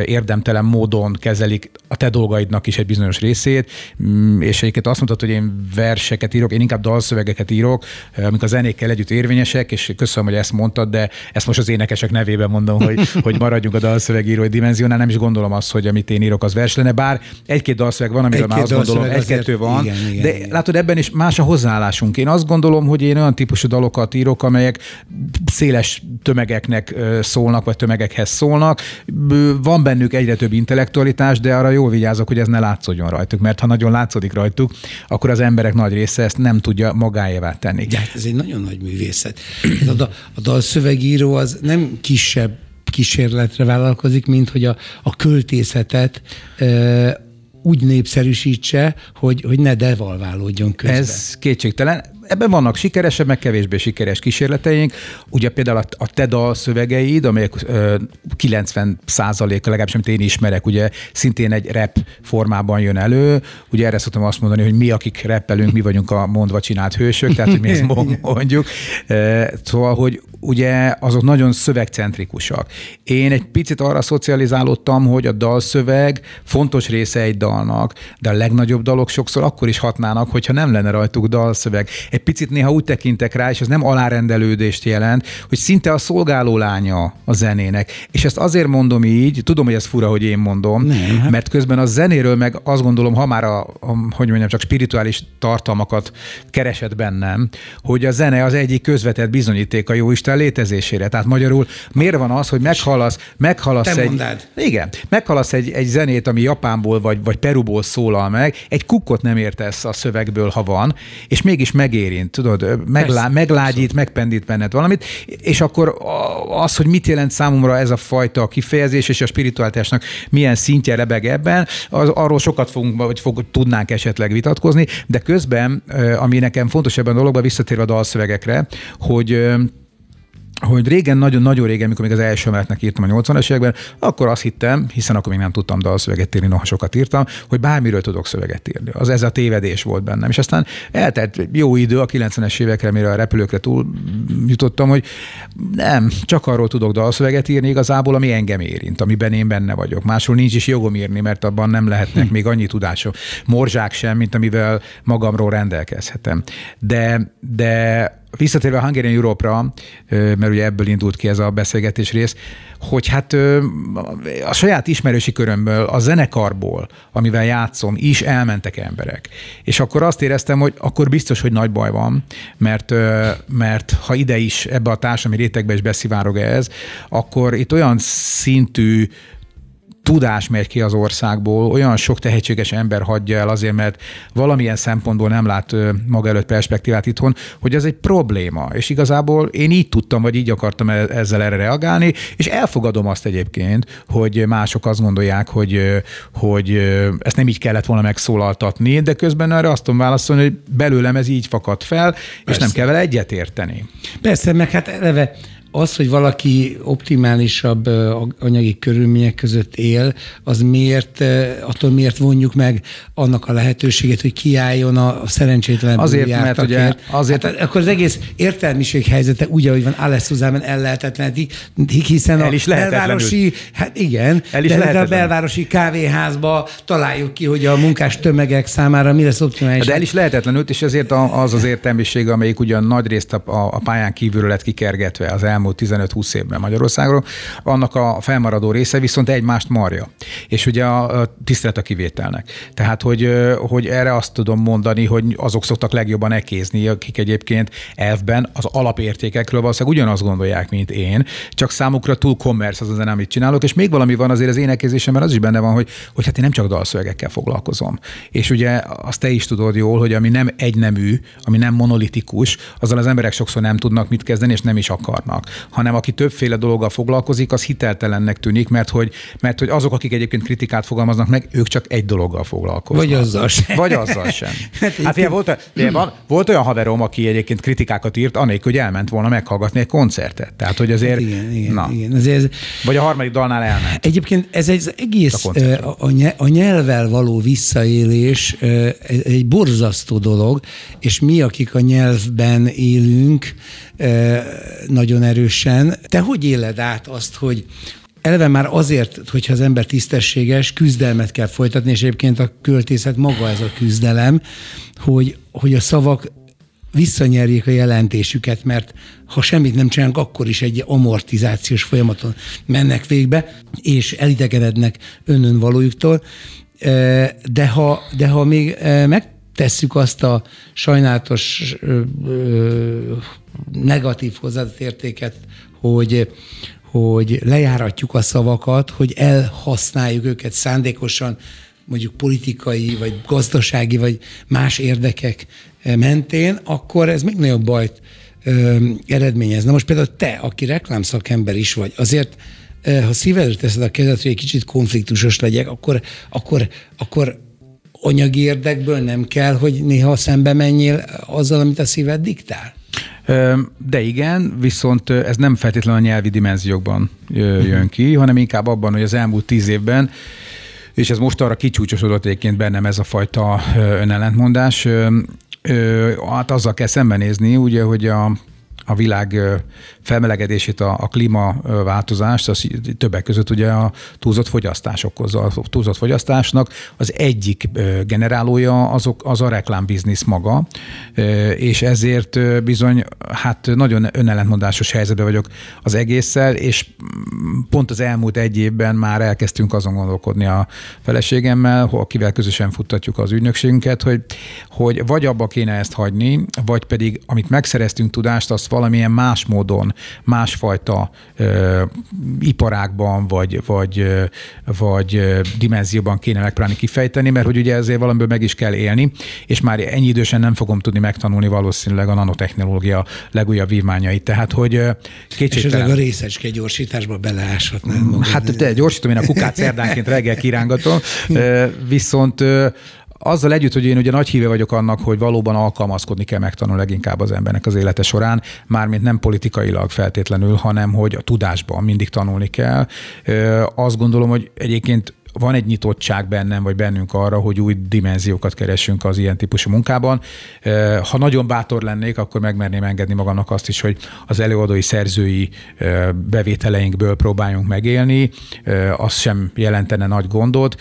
érdemtelen módon kezelik a te dolgaidnak is egy bizonyos részét, és egyébként azt mondtad, hogy én verseket írok, én inkább dalszövegeket írok, amik a zenékkel együtt érvényesek, és köszönöm, hogy ezt mondtad, de ezt most az énekesek nevében mondom, hogy, hogy maradjunk a dalszövegírói dimenziónál, nem is gondolom azt, hogy amit én írok, az vers lenne, bár egy-két dalszöveg van, amiről egy-két már azt gondolom, egy-kettő van, igen, igen, de igen. Látod, ebben is más a hozzáállásunk. Én azt gondolom, hogy én olyan típusú dalokat írok, amelyek széles tömegeknek szólnak, vagy tömegekhez szólnak. Van bennük egyre több intellektualitás, de arra jól vigyázok, hogy ez ne látszódjon rajtuk, mert ha nagyon látszódik rajtuk, akkor az emberek nagy része ezt nem tudja magáévá tenni. De ez egy nagyon nagy művészet. A, a dalszövegíró az nem kisebb kísérletre vállalkozik, mint hogy a, a költészetet e, úgy népszerűsítse, hogy, hogy ne devalválódjon közben. Ez kétségtelen. ebben vannak sikeresebb, meg kevésbé sikeres kísérleteink. Ugye például a, a te dalszövegeid, amelyek ö, kilencven százaléka, legalábbis amit én ismerek, ugye szintén egy rap formában jön elő. Ugye erre szoktam azt mondani, hogy mi, akik rappelünk, mi vagyunk a mondva csinált hősök, tehát hogy mi ezt mondjuk. Szóval, hogy ugye azok nagyon szövegcentrikusak. Én egy picit arra szocializálódtam, hogy a dalszöveg fontos része egy dalnak, de a legnagyobb dalok sokszor akkor is hatnának, hogyha nem lenne rajtuk dalszöveg. Egy picit néha úgy tekintek rá, és ez nem alárendelődést jelent, hogy szinte a szolgáló lánya a zenének. És ezt azért mondom így, tudom, hogy ez fura, hogy én mondom, nem, mert közben a zenéről meg azt gondolom, ha már a, a, hogy mondjam, csak spirituális tartalmakat keresett bennem, hogy a zene az egyik közvetett bizonyíték a Jóisten létezésére. Tehát magyarul miért van az, hogy meghallasz, meghallasz egy... Mondád. Igen, meghallasz egy, egy zenét, ami Japánból vagy, vagy Peruból szólal meg, egy kukkot nem értesz a szövegből, ha van, és mégis megérint, tudod, meglá, meglágyít, megpendít benned valamit, és akkor az, hogy mit jelent számomra ez a fajta kifejezés, és a spiritualitásnak milyen szintje lebeg ebben, az, arról sokat fogunk, vagy fog, tudnánk esetleg vitatkozni, de közben, ami nekem fontos ebben a dologban, visszatérve a dalszövegekre, hogy hogy régen, nagyon-nagyon régen, amikor még az első emeletnek írtam a nyolcvanas években, akkor azt hittem, hiszen akkor még nem tudtam dalszöveget írni, noha sokat írtam, hogy bármiről tudok szöveget írni. Az ez a tévedés volt bennem. És aztán eltelt jó idő a kilencvenes évekre, mire a repülőkre túl jutottam, hogy nem, csak arról tudok dalszöveget írni igazából, ami engem érint, amiben én benne vagyok. Máshol nincs is jogom írni, mert abban nem lehetnek hm. még annyi tudásom, morzsák sem, mint amivel magamról rendelkezhetem. De, de visszatérve a Hungarian in Europe-ra, mert ugye ebből indult ki ez a beszélgetés rész, hogy hát a saját ismerősi körömből, a zenekarból, amivel játszom, is elmentek emberek. És akkor azt éreztem, hogy akkor biztos, hogy nagy baj van, mert, mert ha ide is, ebbe a társadalmi rétegbe is beszivárog ez, akkor itt olyan szintű tudás megy ki az országból, olyan sok tehetséges ember hagyja el azért, mert valamilyen szempontból nem lát maga előtt perspektívát itthon, hogy ez egy probléma. És igazából én így tudtam, vagy így akartam ezzel erre reagálni, és elfogadom azt egyébként, hogy mások azt gondolják, hogy, hogy ezt nem így kellett volna megszólaltatni, de közben erre azt tudom válaszolni, hogy belőlem ez így fakad fel, Persze. és nem kell vele egyetérteni. Persze, meg hát eleve az, hogy valaki optimálisabb anyagi körülmények között él, az miért, attól miért vonjuk meg annak a lehetőségét, hogy kiálljon a szerencsétlenből azért, jártakért. Mert ugye, azért, hát akkor az egész értelmiség helyzete úgy, ahogy van Aleszuzában ellehetetlenedik, hiszen el is a belvárosi, hát igen, el is de a belvárosi kávéházba találjuk ki, hogy a munkás tömegek számára mi lesz optimális. De el is lehetetlenült, és ezért az az értelmiség, amelyik ugyan nagyrészt a, a pályán kívülről lett kikergetve az elmúlt tizenöt-húsz évben Magyarországon, annak a felmaradó része viszont egymást marja. És ugye a, a tisztelet a kivételnek. Tehát, hogy, hogy erre azt tudom mondani, hogy azok szoktak legjobban ekézni, akik egyébként elfben az alapértékekről valószínűleg ugyanazt gondolják, mint én, csak számukra túl commerce az a zene, amit csinálok, és még valami van azért az én ekézésemben, az is benne van, hogy, hogy hát én nem csak dalszövegekkel foglalkozom. És ugye azt te is tudod jól, hogy ami nem egynemű, ami nem monolitikus, azzal az emberek sokszor nem tudnak mit kezdeni, és nem is akarnak. Hanem aki többféle dologgal foglalkozik, az hiteltelennek tűnik, mert hogy, mert hogy azok, akik egyébként kritikát fogalmaznak meg, ők csak egy dologgal foglalkoznak. Vagy azzal sem. Vagy azzal sem. Hát ilyen volt, van, volt olyan haverom, aki egyébként kritikákat írt, anélkül, hogy elment volna meghallgatni egy koncertet. Tehát, hogy azért... Igen, igen, na. igen. Azért ez... Vagy a harmadik dalnál elment. Egyébként ez egy egész a, a, a nyelvvel való visszaélés egy borzasztó dolog, és mi, akik a nyelvben élünk, nagyon erősen. Te hogy éled át azt, hogy eleve már azért, hogyha az ember tisztességes, küzdelmet kell folytatni, és egyébként a költészet maga ez a küzdelem, hogy, hogy a szavak visszanyerjék a jelentésüket, mert ha semmit nem csinálunk, akkor is egy amortizációs folyamaton mennek végbe, és elidegenednek önön valójuktól. De ha, de ha még megtesszük azt a sajnálatos negatív hozzáadott értéket, hogy, hogy lejáratjuk a szavakat, hogy elhasználjuk őket szándékosan, mondjuk politikai, vagy gazdasági, vagy más érdekek mentén, akkor ez még nagyobb bajt ö, eredményezne. Most például te, aki reklámszakember is vagy, azért ö, ha szívedre teszed a kezed, hogy egy kicsit konfliktusos legyek, akkor, akkor, akkor anyagi érdekből nem kell, hogy néha szembe menjél azzal, amit a szíved diktál? De igen, viszont ez nem feltétlenül a nyelvi dimenziókban jön ki, hanem inkább abban, hogy az elmúlt tíz évben, és ez most arra kicsúcsosodott egyébként bennem ez a fajta önellentmondás, hát azzal kell szembenézni, ugye, hogy a a világ felmelegedését, a, a klímaváltozást, az többek között ugye a túlzott fogyasztás okozza. A túlzott fogyasztásnak az egyik generálója azok, az a reklámbiznisz maga, és ezért bizony hát nagyon önellentmondásos helyzetben vagyok az egésszel, és pont az elmúlt egy évben már elkezdtünk azon gondolkodni a feleségemmel, akivel közösen futtatjuk az ügynökségünket, hogy, hogy vagy abba kéne ezt hagyni, vagy pedig amit megszereztünk tudást, azt valamilyen más módon, másfajta ö, iparágban, vagy, vagy, ö, vagy ö, dimenzióban kéne megpróbálni kifejteni, mert hogy ugye ezért valamiből meg is kell élni, és már ennyi idősen nem fogom tudni megtanulni valószínűleg a nanotechnológia legújabb vívmányait. Tehát, hogy ö, kétségtelen... És az a részecske gyorsításba beleáshatnád magad. Hát de gyorsítom, én a kukát szerdánként reggel kirángatom, ö, viszont... Ö, azzal együtt, hogy én ugye nagy híve vagyok annak, hogy valóban alkalmazkodni kell megtanulni leginkább az embernek az élete során, mármint nem politikailag feltétlenül, hanem hogy a tudásban mindig tanulni kell. Azt gondolom, hogy egyébként van egy nyitottság bennem, vagy bennünk arra, hogy új dimenziókat keressünk az ilyen típusú munkában. Ha nagyon bátor lennék, akkor megmerném engedni magamnak azt is, hogy az előadói, szerzői bevételeinkből próbáljunk megélni, az sem jelentene nagy gondot.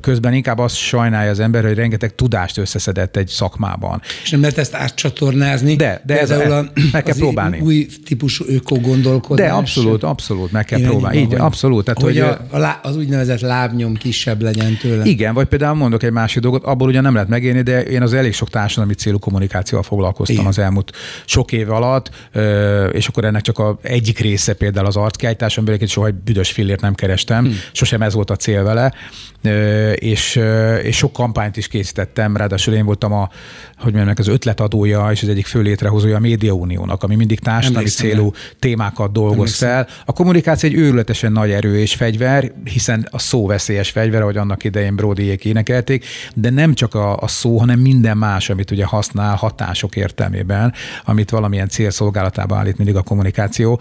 Közben inkább azt sajnálja az ember, hogy rengeteg tudást összeszedett egy szakmában. És nem lehet ezt átcsatornázni? De, de ez a, a, meg kell próbálni. Új típusú ökogondolkodás? De abszolút, abszolút meg kell Én próbálni. Így, van, így, abszolút. Tehát, hogy a, a lá, az úgynevezett láb nyom kisebb legyen tőle. Igen, vagy például mondok egy másik dolgot, abból ugyan nem lehet megélni, de én az elég sok társadalmi célú kommunikációval foglalkoztam Igen. az elmúlt sok év alatt, és akkor ennek csak a egyik része például az arckiállítás, amiből egyébként soha egy büdös fillért nem kerestem, hmm. sosem ez volt a cél vele, és, és sok kampányt is készítettem, ráadásul én voltam a, hogy mondjam, az ötletadója és az egyik fő létrehozója a Médiauniónak, ami mindig társadalmi célú témákat dolgoz fel. A kommunikáció egy őrületesen nagy erő és fegyver, hiszen a szó veszélyes fegyver, ahogy annak idején Brodyék énekelték, de nem csak a, a szó, hanem minden más, amit ugye használ hatások értelmében, amit valamilyen cél szolgálatába állít mindig a kommunikáció.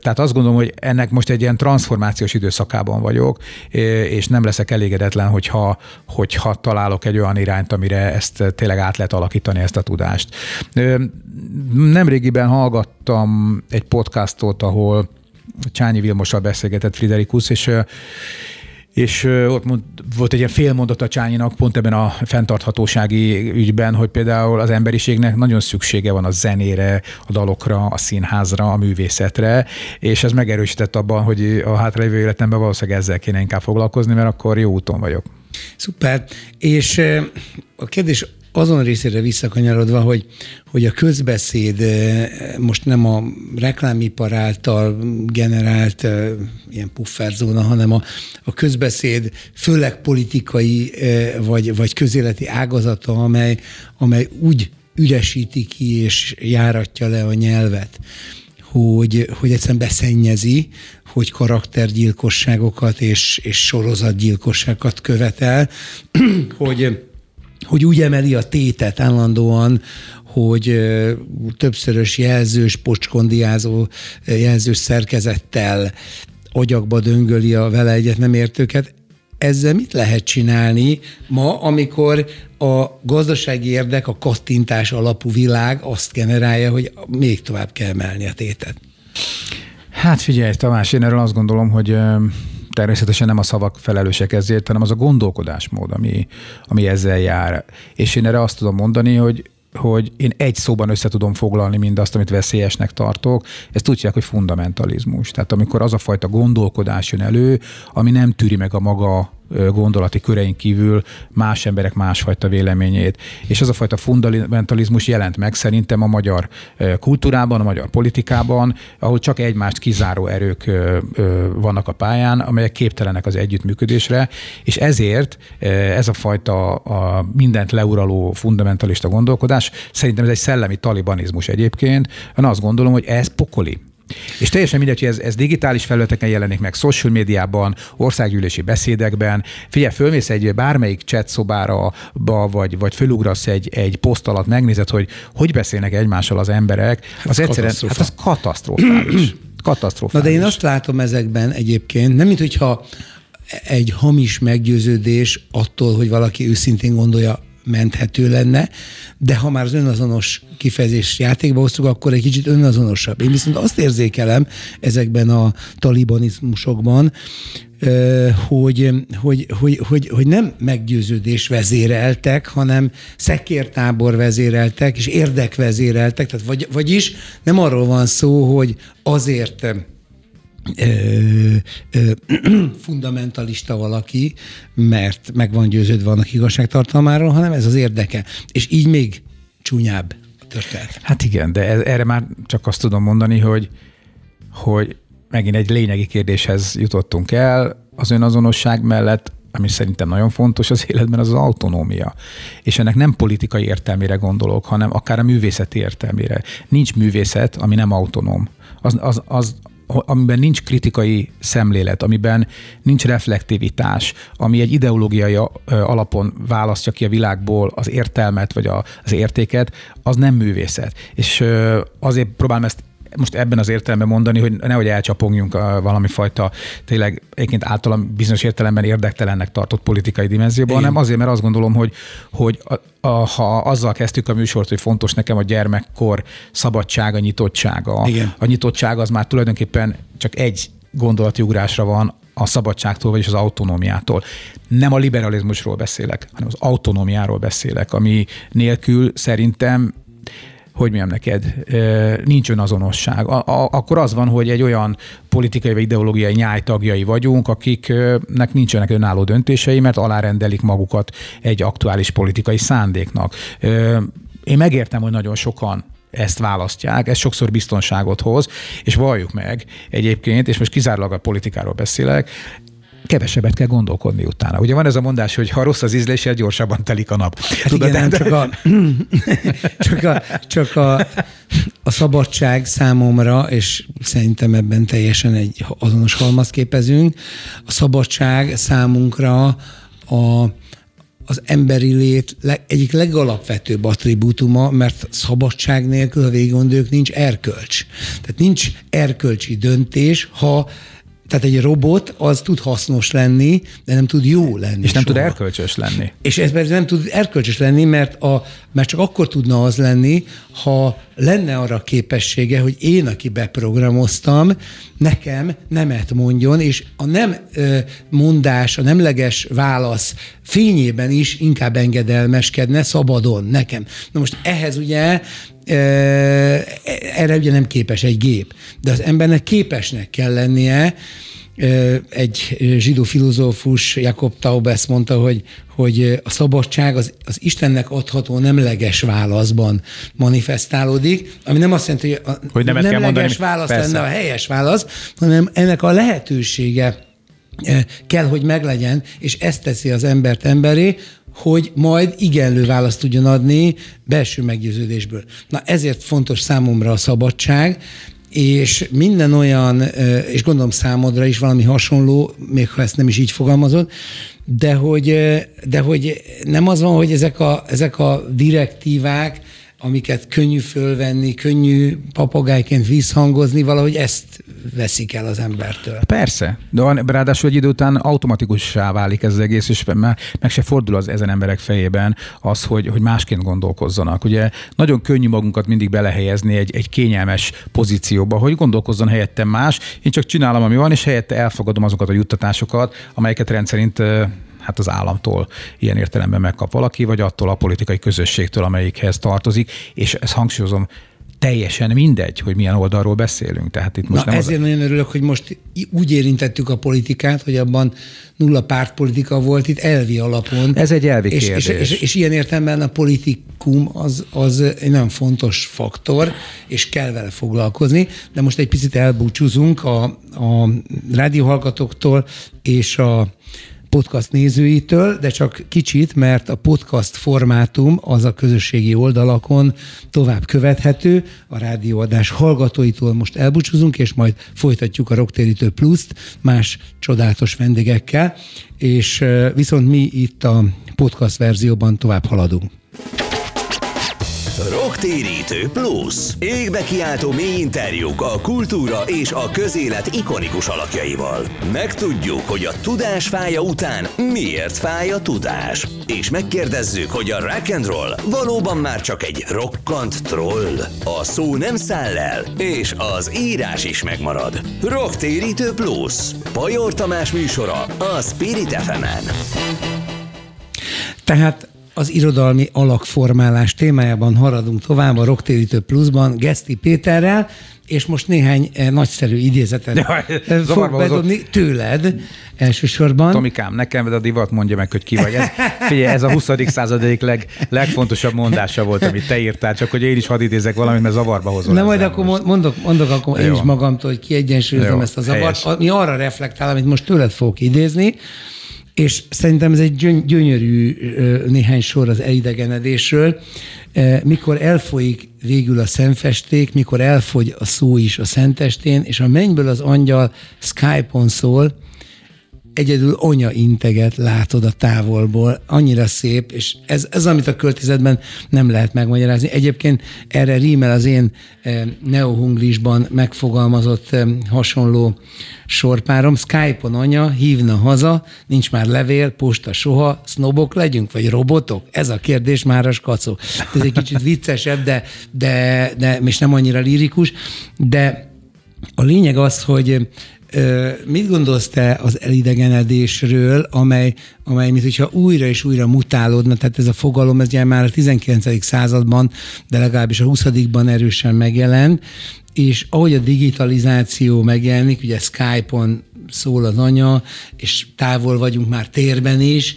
Tehát azt gondolom, hogy ennek most egy ilyen transformációs időszakában vagyok, és nem leszek elégedetlen, hogyha, hogyha találok egy olyan irányt, amire ezt tényleg át lehet alakítani, ezt a tudást. Nemrégiben hallgattam egy podcastot, ahol Csányi Vilmossal beszélgetett Friderikusz, és és ott mond, volt egy ilyen félmondat a Csányinak pont ebben a fenntarthatósági ügyben, hogy például az emberiségnek nagyon szüksége van a zenére, a dalokra, a színházra, a művészetre, és ez megerősített abban, hogy a hátralévő életemben valószínűleg ezzel kéne inkább foglalkozni, mert akkor jó úton vagyok. Szuper, és a kérdés azon részére visszakanyarodva, hogy, hogy a közbeszéd most nem a reklámipar által generált ilyen pufferzóna, hanem a, a közbeszéd főleg politikai vagy, vagy közéleti ágazata, amely, amely úgy üresíti ki és járatja le a nyelvet, hogy, hogy egyszerűen beszennyezi, hogy karaktergyilkosságokat és, és sorozatgyilkosságokat követel, hogy hogy úgy emeli a tétet állandóan, hogy többszörös jelzős, pocskondiázó jelzős szerkezettel agyakba döngöli a vele egyet nem értőket. Ezzel mit lehet csinálni ma, amikor a gazdasági érdek, a kattintás alapú világ azt generálja, hogy még tovább kell emelni a tétet? Hát figyelj, Tamás, én erről azt gondolom, hogy... természetesen nem a szavak felelősek ezért, hanem az a gondolkodásmód, ami, ami ezzel jár. És én erre azt tudom mondani, hogy, hogy én egy szóban össze tudom foglalni mindazt, amit veszélyesnek tartok. Ezt úgy hívják, hogy fundamentalizmus. Tehát amikor az a fajta gondolkodás jön elő, ami nem tűri meg a maga gondolati körein kívül más emberek másfajta véleményét. És az a fajta fundamentalizmus jelent meg szerintem a magyar kultúrában, a magyar politikában, ahol csak egymást kizáró erők vannak a pályán, amelyek képtelenek az együttműködésre, és ezért ez a fajta a mindent leuraló fundamentalista gondolkodás, szerintem ez egy szellemi talibanizmus egyébként. Én azt gondolom, hogy ez pokoli. És teljesen mindegy, hogy ez, ez digitális felületeken jelenik meg, social médiában, országgyűlési beszédekben. Figyelj, fölmész egy bármelyik chat szobára, vagy, vagy fölugrasz egy, egy poszt alatt, megnézed, hogy hogy beszélnek egymással az emberek. Az egyszerűen, hát az katasztrofális. Katasztrofális. Na de én azt látom ezekben egyébként, nem mint hogyha egy hamis meggyőződés attól, hogy valaki őszintén gondolja, menthető lenne, de ha már az önazonos kifejezés játékba hoztuk, akkor egy kicsit önazonosabb. Én viszont azt érzékelem ezekben a talibanizmusokban, hogy, hogy, hogy, hogy, hogy nem meggyőződés vezéreltek, hanem szekértábor vezéreltek, és érdek vezéreltek, tehát vagy, vagyis nem arról van szó, hogy azért Ö, ö, fundamentalista valaki, mert meg van győződve annak igazságtartalmáról, hanem ez az érdeke. És így még csúnyább történet. Hát igen, de ez, erre már csak azt tudom mondani, hogy, hogy megint egy lényegi kérdéshez jutottunk el az önazonosság mellett, ami szerintem nagyon fontos az életben, az az autonómia. És ennek nem politikai értelmére gondolok, hanem akár a művészeti értelmére. Nincs művészet, ami nem autonóm. Az, az, az amiben nincs kritikai szemlélet, amiben nincs reflektivitás, ami egy ideológiai alapon választja ki a világból az értelmet vagy az értéket, az nem művészet. És azért próbálom ezt most ebben az értelemben mondani, hogy nehogy elcsapongjunk valami fajta tényleg egyébként általam bizonyos értelemben érdektelennek tartott politikai dimenzióban, hanem azért, mert azt gondolom, hogy, hogy a, a, ha azzal kezdtük a műsort, hogy fontos nekem a gyermekkor szabadsága, nyitottsága. Igen. A nyitottság az már tulajdonképpen csak egy gondolati ugrásra van a szabadságtól, vagyis az autonómiától. Nem a liberalizmusról beszélek, hanem az autonómiáról beszélek, ami nélkül szerintem hogy mondjam neked, nincs önazonosság. Akkor az van, hogy egy olyan politikai vagy ideológiai nyájtagjai vagyunk, akiknek nincsenek önálló döntései, mert alárendelik magukat egy aktuális politikai szándéknak. Én megértem, hogy nagyon sokan ezt választják, ez sokszor biztonságot hoz, és valljuk meg egyébként, és most kizárólag a politikáról beszélek, kevesebbet kell gondolkodni utána. Ugye van ez a mondás, hogy ha rossz az ízléssel, gyorsabban telik a nap. Hát tudod, igen, de... csak, a, csak, a, csak a, a szabadság számomra, és szerintem ebben teljesen egy azonos halmaz képezünk, a szabadság számunkra a, az emberi lét leg, egyik legalapvetőbb attribútuma, mert szabadság nélkül a végigondolók nincs erkölcs. Tehát nincs erkölcsi döntés, ha Tehát egy robot az tud hasznos lenni, de nem tud jó lenni. És nem soha. Tud erkölcsös lenni. És ez nem tud erkölcsös lenni, mert, a, mert csak akkor tudna az lenni, ha lenne arra képessége, hogy én, aki beprogramoztam, nekem nemet mondjon, és a nem mondás, a nemleges válasz fényében is inkább engedelmeskedne szabadon nekem. Na most ehhez ugye erre ugye nem képes egy gép, de az embernek képesnek kell lennie. Egy zsidó filozófus, Jakob Taub ezt mondta, hogy, hogy a szabadság az, az Istennek adható nemleges válaszban manifestálódik, ami nem azt jelenti, hogy a hogy nemet nemleges kell mondani, válasz persze. Lenne a helyes válasz, hanem ennek a lehetősége kell, hogy meglegyen, és ezt teszi az embert emberé, hogy majd igenlő választ tudjon adni belső meggyőződésből. Na ezért fontos számomra a szabadság, és minden olyan, és gondolom számodra is valami hasonló, még ha ezt nem is így fogalmazod, de hogy, de hogy nem az van, hogy ezek a, ezek a direktívák, amiket könnyű fölvenni, könnyű papagájként visszhangozni, valahogy ezt veszik el az embertől. Persze, de ráadásul egy idő után automatikussá válik ez az egész, és meg se fordul az ezen emberek fejében az, hogy, hogy másként gondolkozzanak. Ugye nagyon könnyű magunkat mindig belehelyezni egy, egy kényelmes pozícióba, hogy gondolkozzon helyette más, én csak csinálom, ami van, és helyette elfogadom azokat a juttatásokat, amelyeket rendszerint hát az államtól ilyen értelemben megkap valaki, vagy attól a politikai közösségtől, amelyikhez tartozik, és ezt hangsúlyozom, teljesen mindegy, hogy milyen oldalról beszélünk. Tehát itt most Na nem ezért az... nagyon örülök, hogy most úgy érintettük a politikát, hogy abban nulla pártpolitika volt itt elvi alapon. Ez egy elvi és, kérdés. És, és, és ilyen értelemben a politikum az, az egy nagyon fontos faktor, és kell vele foglalkozni, de most egy picit elbúcsúzunk a, a rádióhallgatóktól, és a podcast nézőitől, de csak kicsit, mert a podcast formátum az a közösségi oldalakon tovább követhető. A rádióadás hallgatóitól most elbúcsúzunk, és majd folytatjuk a Rocktérítő pluszt más csodálatos vendégekkel, és viszont mi itt a podcast verzióban tovább haladunk. Rocktérítő plusz. Égbe kiáltó mély interjúk a kultúra és a közélet ikonikus alakjaival. Megtudjuk, hogy a tudás fája után miért fáj a tudás. És megkérdezzük, hogy a rock and roll valóban már csak egy rokkant troll. A szó nem száll el, és az írás is megmarad. Rocktérítő plusz. Pajor Tamás műsora a Spirit ef em-en. Tehát az irodalmi alakformálás témájában haradunk tovább a Rocktérítő pluszban Geszti Péterrel, és most néhány nagyszerű idézetet fog bedobni tőled elsősorban. Tomikám, nekem a divat mondja meg, hogy ki vagy. Ez, figyelj, ez a huszadik század egyik leg, legfontosabb mondása volt, amit te írtál, csak hogy én is hadd idézek valamit, mert zavarba hozom. Na majd akkor most. mondok, mondok akkor én is magamtól, hogy kiegyensúlyozom ezt a zavart. Ami arra reflektál, amit most tőled fogok idézni, és szerintem ez egy gyönyörű néhány sor az elidegenedésről. Mikor elfolyik végül a szemfesték, mikor elfogy a szó is a szentestén, és a mennyből az angyal Skype-on szól, egyedül anya integet látod a távolból. Annyira szép, és ez, ez amit a költészetben nem lehet megmagyarázni. Egyébként erre rímel az én neohunglisban megfogalmazott hasonló sorpárom. Skype-on anya hívna haza, nincs már levél, posta soha, sznobok legyünk, vagy robotok? Ez a kérdés máras kacok. Ez egy kicsit viccesebb, de, de, de és nem annyira lírikus, de a lényeg az, hogy mit gondolsz te az elidegenedésről, amely, amely mint hogyha újra és újra mutálódna, tehát ez a fogalom, ez már a tizenkilencedik században, de legalábbis a huszadikban erősen megjelent, és ahogy a digitalizáció megjelenik, ugye Skype-on szól az anya, és távol vagyunk már térben is,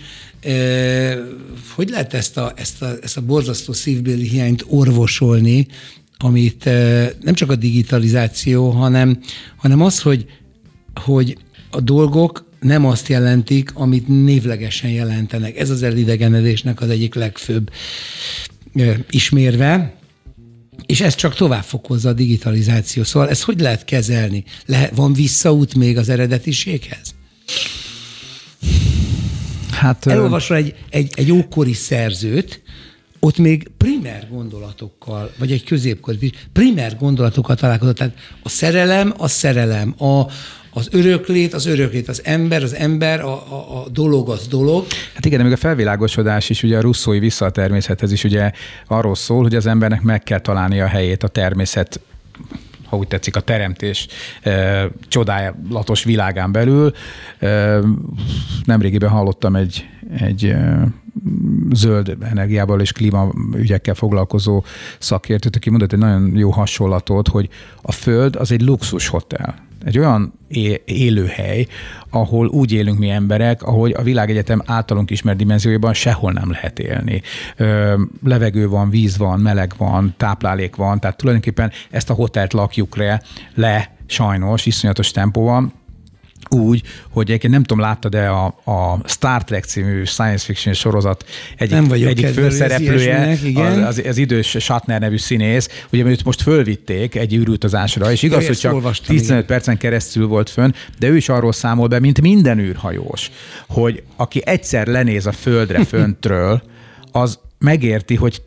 hogy lehet ezt a, ezt a, ezt a borzasztó szívbéli hiányt orvosolni, amit nem csak a digitalizáció, hanem, hanem az, hogy hogy a dolgok nem azt jelentik, amit névlegesen jelentenek. Ez az elidegenedésnek az egyik legfőbb ismérve, és ez csak tovább fokozza a digitalizáció. Szóval ezt hogy lehet kezelni? Lehet, van visszaút még az eredetiséghez? Hát, elolvasol egy, egy, egy ókori szerzőt, ott még primer gondolatokkal, vagy egy középkori, primer gondolatokkal találkozott. Tehát a szerelem, a szerelem, a Az öröklét, az öröklét, az ember, az ember, a, a, a dolog, az dolog. Hát igen, de még a felvilágosodás is, ugye a Rousseau-i vissza a természethez is ugye arról szól, hogy az embernek meg kell találnia a helyét a természet, ha úgy tetszik, a teremtés e, csodálatos világán belül. E, nemrégiben hallottam egy, egy e, zöld energiával és klímaügyekkel foglalkozó szakértőt, aki mondott egy nagyon jó hasonlatot, hogy a Föld az egy luxushotel. Egy olyan élőhely, ahol úgy élünk mi emberek, ahogy a világegyetem általunk ismert dimenziójában sehol nem lehet élni. Levegő van, víz van, meleg van, táplálék van, tehát tulajdonképpen ezt a hotelt lakjuk le, le sajnos, iszonyatos tempóban, úgy, hogy egyébként nem tudom, láttad-e a, a Star Trek című science fiction sorozat egyik, egyik főszereplője, az, az, az idős Shatner nevű színész, ugye őt most fölvitték egy űrutazásra, és igaz, Én hogy csak tizenöt percen keresztül volt fönn, de ő is arról számol be, mint minden űrhajós, hogy aki egyszer lenéz a földre föntről, az megérti, hogy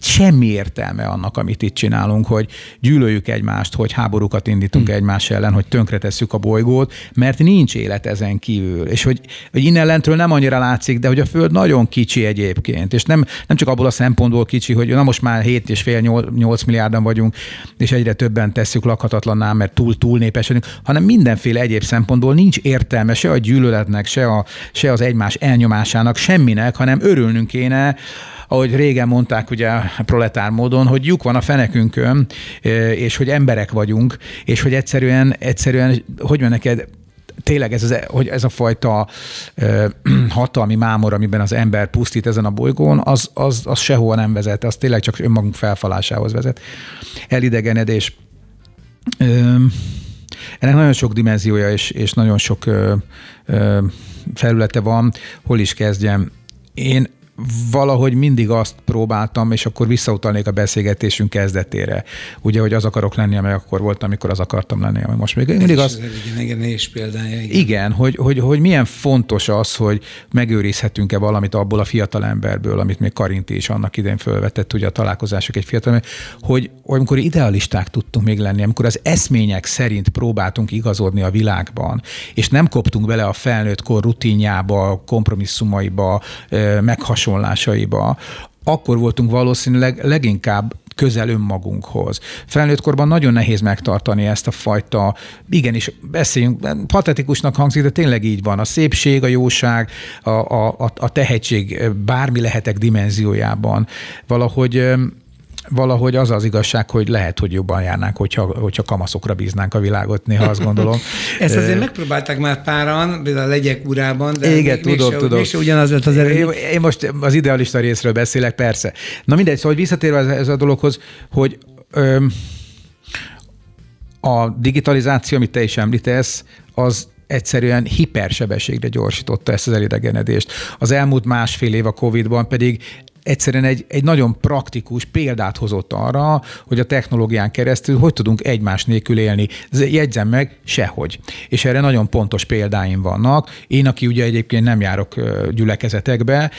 semmi értelme annak, amit itt csinálunk, hogy gyűlöljük egymást, hogy háborúkat indítunk mm. egymás ellen, hogy tönkretesszük a bolygót, mert nincs élet ezen kívül. És hogy, hogy innen lentről nem annyira látszik, de hogy a Föld nagyon kicsi egyébként, és nem, nem csak abból a szempontból kicsi, hogy na most már hét és fél nyolc milliárdan vagyunk, és egyre többen tesszük lakhatatlanná, mert túl-túl népesedünk, hanem mindenféle egyéb szempontból nincs értelme se a gyűlöletnek, se, a, se az egymás elnyomásának, semminek, hanem örülnünk kéne, ahogy régen mondták ugye proletár módon, hogy lyuk van a fenekünkön, és hogy emberek vagyunk, és hogy egyszerűen, egyszerűen hogy van neked, tényleg ez, az, hogy ez a fajta ö, hatalmi mámor, amiben az ember pusztít ezen a bolygón, az, az, az sehol nem vezet, az tényleg csak önmagunk felfalásához vezet. Elidegenedés. Ö, ennek nagyon sok dimenziója, és, és nagyon sok ö, ö, felülete van, hol is kezdjem. Én valahogy mindig azt próbáltam, és akkor visszautalnék a beszélgetésünk kezdetére. Ugye, hogy az akarok lenni, amely akkor volt, amikor az akartam lenni, ami most még. Ez mindig az, az igen, és példája. Igen, igen hogy, hogy, hogy milyen fontos az, hogy megőrizhetünk-e valamit abból a fiatalemberből, amit még Karinti is annak idején felvetett, ugye a találkozások egy fiatalember, hogy amikor idealisták tudtunk még lenni, amikor az eszmények szerint próbáltunk igazodni a világban, és nem koptunk bele a felnőtt kor rutinjába, kompromisszumaiba, meghasonlásaiba, akkor voltunk valószínűleg leginkább közel önmagunkhoz. Felnőttkorban nagyon nehéz megtartani ezt a fajta, igenis beszéljünk, patetikusnak hangzik, de tényleg így van. A szépség, a jóság, a, a, a tehetség, bármi lehetek dimenziójában. Valahogy, valahogy az az igazság, hogy lehet, hogy jobban járnánk, hogyha, hogyha kamaszokra bíznánk a világot, néha azt gondolom. Ezt azért megpróbálták már páran, a Legyek urában, de igen, még, tudom, tudom. Mégse ugyanaz lett az eredmény. Én most az idealista részről beszélek, persze. Na mindegy, szóval visszatérve ez a dologhoz, hogy öm, a digitalizáció, amit te is említesz, az egyszerűen hipersebességre gyorsította ezt az elidegenedést. Az elmúlt másfél év a Covidban pedig egyszerűen egy, egy nagyon praktikus példát hozott arra, hogy a technológián keresztül hogy tudunk egymás nélkül élni. Jegyzem meg, sehogy. És erre nagyon pontos példáim vannak. Én, aki ugye egyébként nem járok gyülekezetekbe,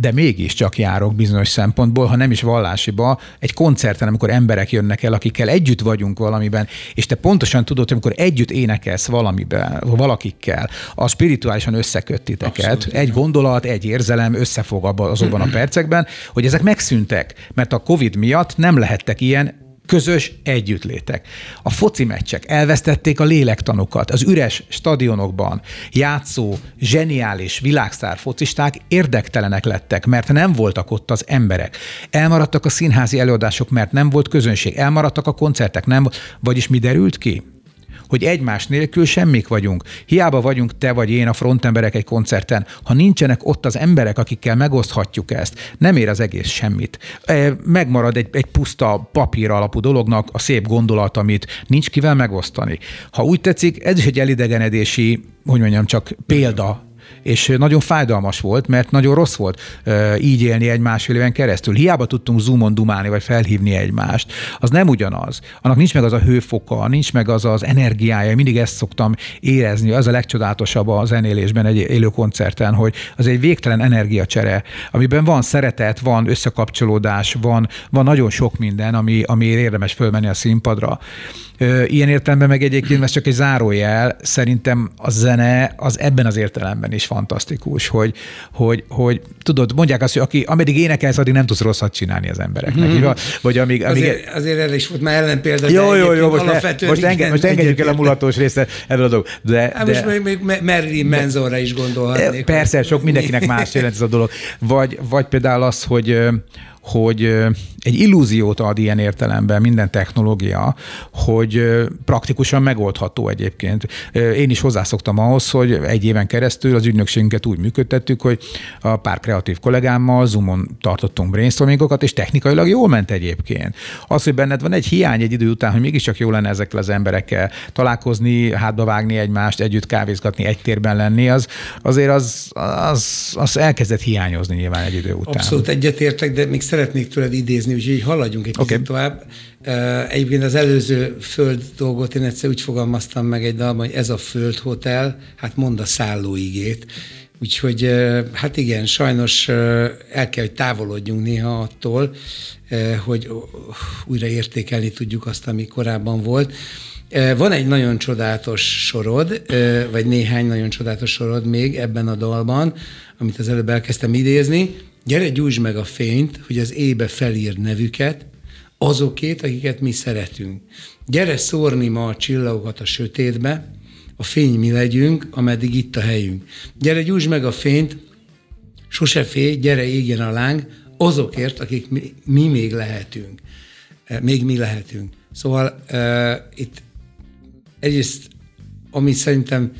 de mégiscsak járok bizonyos szempontból, ha nem is vallásiba, egy koncerten, amikor emberek jönnek el, akikkel együtt vagyunk valamiben, és te pontosan tudod, hogy amikor együtt énekelsz valamiben, valakikkel, az spirituálisan összeköt titeket. Abszolút, egy gondolat, egy érzelem összefog azokban a percekben, hogy ezek megszűntek, mert a Covid miatt nem lehettek ilyen közös együttlétek. A foci meccsek elvesztették a lélektanokat, az üres stadionokban játszó, zseniális világsztár focisták érdektelenek lettek, mert nem voltak ott az emberek. Elmaradtak a színházi előadások, mert nem volt közönség. Elmaradtak a koncertek, nem volt. Vagyis mi derült ki? Hogy egymás nélkül semmik vagyunk. Hiába vagyunk te vagy én a frontemberek egy koncerten, ha nincsenek ott az emberek, akikkel megoszthatjuk ezt, nem ér az egész semmit. Megmarad egy, egy puszta papír alapú dolognak a szép gondolat, amit nincs kivel megosztani. Ha úgy tetszik, ez is egy elidegenedési, hogy mondjam, csak példa, és nagyon fájdalmas volt, mert nagyon rossz volt így élni egy másfél éven keresztül. Hiába tudtunk zoomon dumálni, vagy felhívni egymást. Az nem ugyanaz. Annak nincs meg az a hőfoka, nincs meg az az energiája. Mindig ezt szoktam érezni. Az a legcsodálatosabb a zenélésben egy élő koncerten, hogy az egy végtelen energiacsere, amiben van szeretet, van összekapcsolódás, van, van nagyon sok minden, ami, amiért érdemes fölmenni a színpadra. Ilyen értelemben meg egyébként, ez csak egy zárójel, szerintem a zene az ebben az értelemben is fantasztikus, hogy, hogy, hogy tudod, mondják azt, hogy aki, ameddig énekelsz, addig nem tudsz rosszat csinálni az embereknek. Mm-hmm. Vagy amíg, amíg... Azért, azért erre is volt már ellenpélda. Jó, jó, jó, most, ne, most, enged, most engedjük el a mulatós részt ebből a dolog. De, de... Most még, még Marilyn Mansonra is gondolhatnék. Persze, sok mindenkinek más jelent ez a dolog. Vagy, vagy például az, hogy... hogy egy illúziót ad ilyen értelemben minden technológia, hogy praktikusan megoldható egyébként. Én is hozzászoktam ahhoz, hogy egy éven keresztül az ügynökségünket úgy működtettük, hogy a pár kreatív kollégámmal Zoomon tartottunk brainstormingokat, és technikailag jól ment egyébként. Az, hogy benned van egy hiány egy idő után, hogy mégiscsak jó lenne ezekkel az emberekkel találkozni, hátba vágni egymást, együtt kávézgatni, egy térben lenni, az azért az, az, az elkezdett hiányozni nyilván egy idő után. Abszolút egyetértek, de még szeretnék tőled idézni, úgyhogy haladjunk egy okay. kicsit tovább. Egyébként az előző föld dolgot én egyszer úgy fogalmaztam meg egy dalban, hogy ez a földhotel, hát mondd a szállóigét. Úgyhogy hát igen, sajnos el kell, hogy távolodjunk néha attól, hogy újra értékelni tudjuk azt, ami korábban volt. Van egy nagyon csodálatos sorod, vagy néhány nagyon csodálatos sorod még ebben a dalban, amit az előbb elkezdtem idézni. Gyere, gyújtsd meg a fényt, hogy az éjbe felírd nevüket, azokét, akiket mi szeretünk. Gyere szórni ma a csillagokat a sötétbe, a fény mi legyünk, ameddig itt a helyünk. Gyere, gyújtsd meg a fényt, sose félj, gyere, égjen a láng, azokért, akik mi, mi még lehetünk. Még mi lehetünk. Szóval uh, itt egyrészt, ami szerintem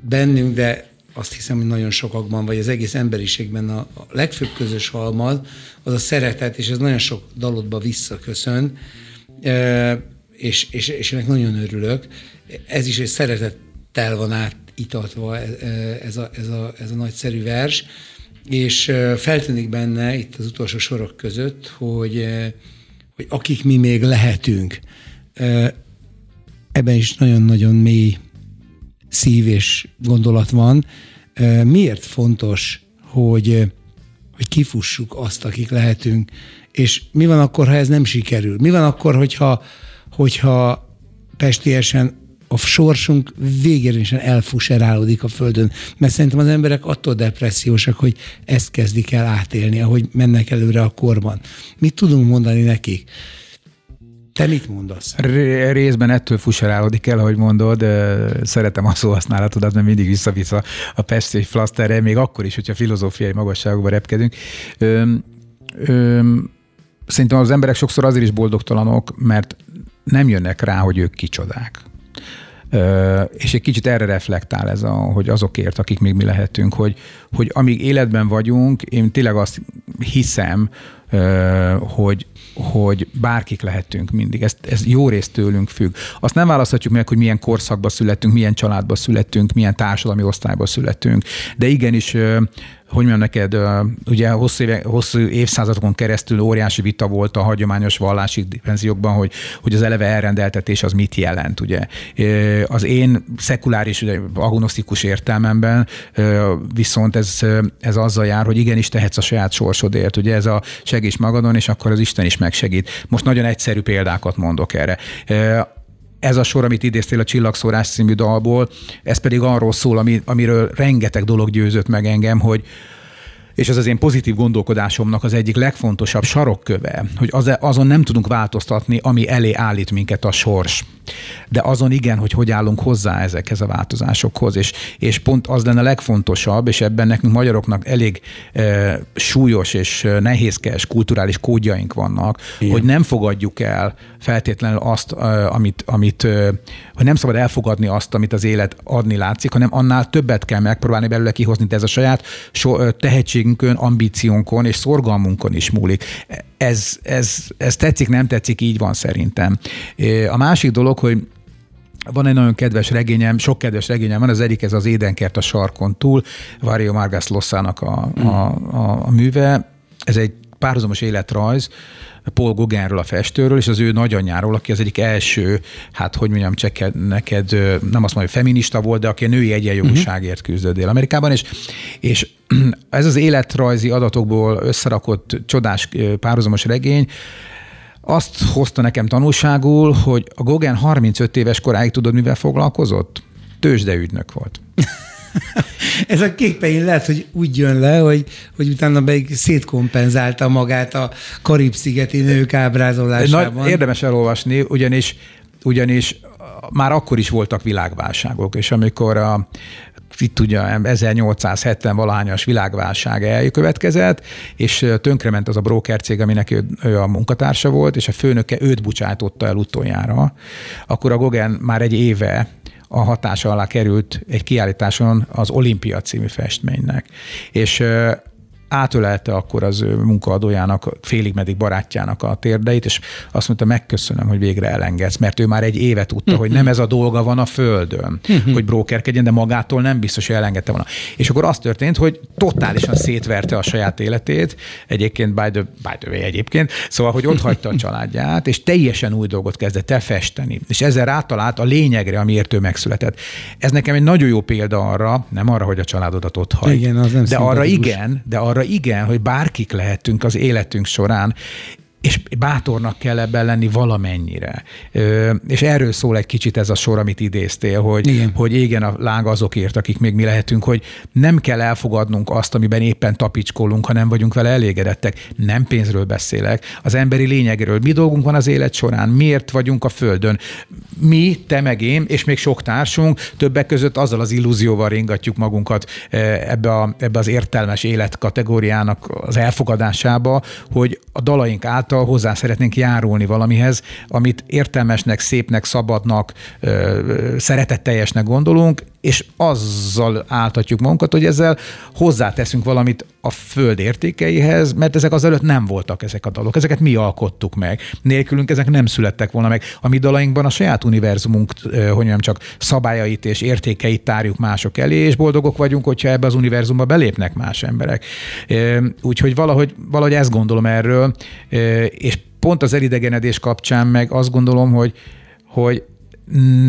bennünk, de azt hiszem, hogy nagyon sokakban, vagy az egész emberiségben a legfőbb közös halmaz, az a szeretet, és ez nagyon sok dalodba visszaköszön, és, és, és ennek nagyon örülök. Ez is egy szeretettel van át itatva ez a, ez a, ez a nagyszerű vers, és feltűnik benne itt az utolsó sorok között, hogy, hogy akik mi még lehetünk. Ebben is nagyon-nagyon mély szív és gondolat van. Miért fontos, hogy, hogy kifussuk azt, akik lehetünk, és mi van akkor, ha ez nem sikerül? Mi van akkor, hogyha, hogyha pestiesen a sorsunk végérényesen elfuserálódik a földön? Mert szerintem az emberek attól depressziósak, hogy ezt kezdik el átélni, ahogy mennek előre a korban. Mit tudunk mondani nekik? Te mit mondasz? R- részben ettől fuserálódik el, ahogy mondod. Szeretem a szóhasználatodat, mert mindig vissza-vissza a pest és flaszterre, még akkor is, hogyha filozófiai magasságokba repkedünk. Öm, öm, szerintem az emberek sokszor azért is boldogtalanok, mert nem jönnek rá, hogy ők kicsodák. Ö, és egy kicsit erre reflektál ez, a, hogy azokért, akik még mi lehetünk, hogy, hogy amíg életben vagyunk, én tényleg azt hiszem, ö, hogy hogy bárkik lehetünk mindig. Ez, ez jó részt tőlünk függ. Azt nem választhatjuk meg, hogy milyen korszakba születünk, milyen családba születünk, milyen társadalmi osztályba születünk. De igenis, hogy mondjam neked, ugye hosszú, éve, hosszú évszázadokon keresztül óriási vita volt a hagyományos vallási dimenziókban, hogy, hogy az eleve elrendeltetés az mit jelent, ugye. Az én szekuláris, ugye, agnosztikus értelmemben viszont ez, ez azzal jár, hogy igenis tehetsz a saját sorsodért, ugye ez a segíts magadon, és akkor az Isten is megsegít. Most nagyon egyszerű példákat mondok erre. Ez a sor, amit idéztél a Csillagszórás című dalból, ez pedig arról szól, ami, amiről rengeteg dolog győzött meg engem, hogy, és ez az én pozitív gondolkodásomnak az egyik legfontosabb sarokköve, hogy az, azon nem tudunk változtatni, ami elé állít minket a sors. De azon igen, hogy hogy állunk hozzá ezekhez a változásokhoz, és, és pont az lenne a legfontosabb, és ebben nekünk magyaroknak elég e, súlyos és nehézkes kulturális kódjaink vannak, igen, hogy nem fogadjuk el feltétlenül azt, amit, amit, hogy nem szabad elfogadni azt, amit az élet adni látszik, hanem annál többet kell megpróbálni belőle kihozni, de ez a saját so, tehetségünkön, ambíciónkon és szorgalmunkon is múlik. Ez, ez, ez tetszik, nem tetszik, így van szerintem. A másik dolog, hogy van egy nagyon kedves regényem, sok kedves regényem van, az egyik ez az Édenkert a sarkon túl, Mario Vargas Llosának a, a, a, a műve. Ez egy párhuzamos életrajz, Paul Gauguinről, a festőről, és az ő nagyanyjáról, aki az egyik első, hát hogy mondjam, csak neked, nem azt mondom, hogy feminista volt, de aki a női egyenjogúságért küzdött Dél-Amerikában, és, és ez az életrajzi adatokból összerakott csodás párhuzamos regény azt hozta nekem tanulságul, hogy a Gauguin harmincöt éves koráig, tudod, mivel foglalkozott? Tőzsdeügynök volt. Ez a kékpein lehet, hogy úgy jön le, hogy, hogy utána meg szétkompenzálta magát a Karib-szigeti nők ábrázolásában. Nagy, érdemes elolvasni, ugyanis, ugyanis már akkor is voltak világválságok, és amikor a itt ugye ezernyolcszázhetven-valahányas világválság elkövetkezett, és tönkrement az a brókercég, aminek ő, ő a munkatársa volt, és a főnöke őt bocsájtotta el utoljára. Akkor a Gauguin már egy éve a hatása alá került egy kiállításon az Olimpia című festménynek. És átölelte akkor az munkaadójának, félig meddig barátjának a térdeit, és azt mondta, megköszönöm, hogy végre elengedsz, mert ő már egy éve tudta, hogy nem ez a dolga van a földön, hogy brókerkedjen, de magától nem biztos, hogy elengedte volna. És akkor az történt, hogy totálisan szétverte a saját életét, egyébként by the, by the way egyébként, szóval, hogy ott hagyta a családját, és teljesen új dolgot kezdett el festeni, és ezzel rátalált a lényegre, amiért ő megszületett. Ez nekem egy nagyon jó példa arra, nem arra, hogy a családodat ott hagy, igen, az nem de arra igen, de arra igen, hogy bárkik lehetünk az életünk során, és bátornak kell ebben lenni valamennyire. Ö, és erről szól egy kicsit ez a sor, amit idéztél, hogy, igen. hogy égen a láng azokért, akik még mi lehetünk, hogy nem kell elfogadnunk azt, amiben éppen tapicskolunk, ha nem vagyunk vele elégedettek. Nem pénzről beszélek, az emberi lényegről. Mi dolgunk van az élet során? Miért vagyunk a földön? Mi, te meg én, és még sok társunk, többek között azzal az illúzióval ringatjuk magunkat ebbe, a, ebbe az értelmes élet kategóriának az elfogadásába, hogy a dalaink át hozzá szeretnénk járulni valamihez, amit értelmesnek, szépnek, szabadnak, szeretetteljesnek gondolunk, és azzal áltatjuk magunkat, hogy ezzel hozzáteszünk valamit a föld értékeihez, mert ezek azelőtt nem voltak ezek a dalok, ezeket mi alkottuk meg. Nélkülünk ezek nem születtek volna meg. A mi dalainkban a saját univerzumunk, hogy mondjam, csak szabályait és értékeit tárjuk mások elé, és boldogok vagyunk, hogyha ebbe az univerzumba belépnek más emberek. Úgyhogy valahogy, valahogy ezt gondolom erről, és pont az elidegenedés kapcsán meg azt gondolom, hogy, hogy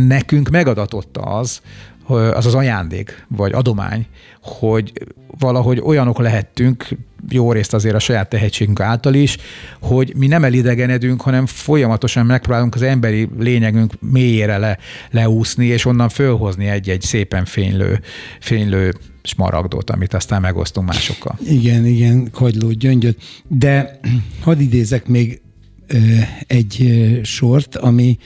nekünk megadatott az, az az ajándék, vagy adomány, hogy valahogy olyanok lehettünk, jó részt azért a saját tehetségünk által is, hogy mi nem elidegenedünk, hanem folyamatosan megpróbálunk az emberi lényegünk mélyére le, leúszni, és onnan fölhozni egy-egy szépen fénylő, fénylő smaragdot, amit aztán megosztunk másokkal. Igen, igen, kagyló gyöngyöt. De hadd idézek még egy sort, ami,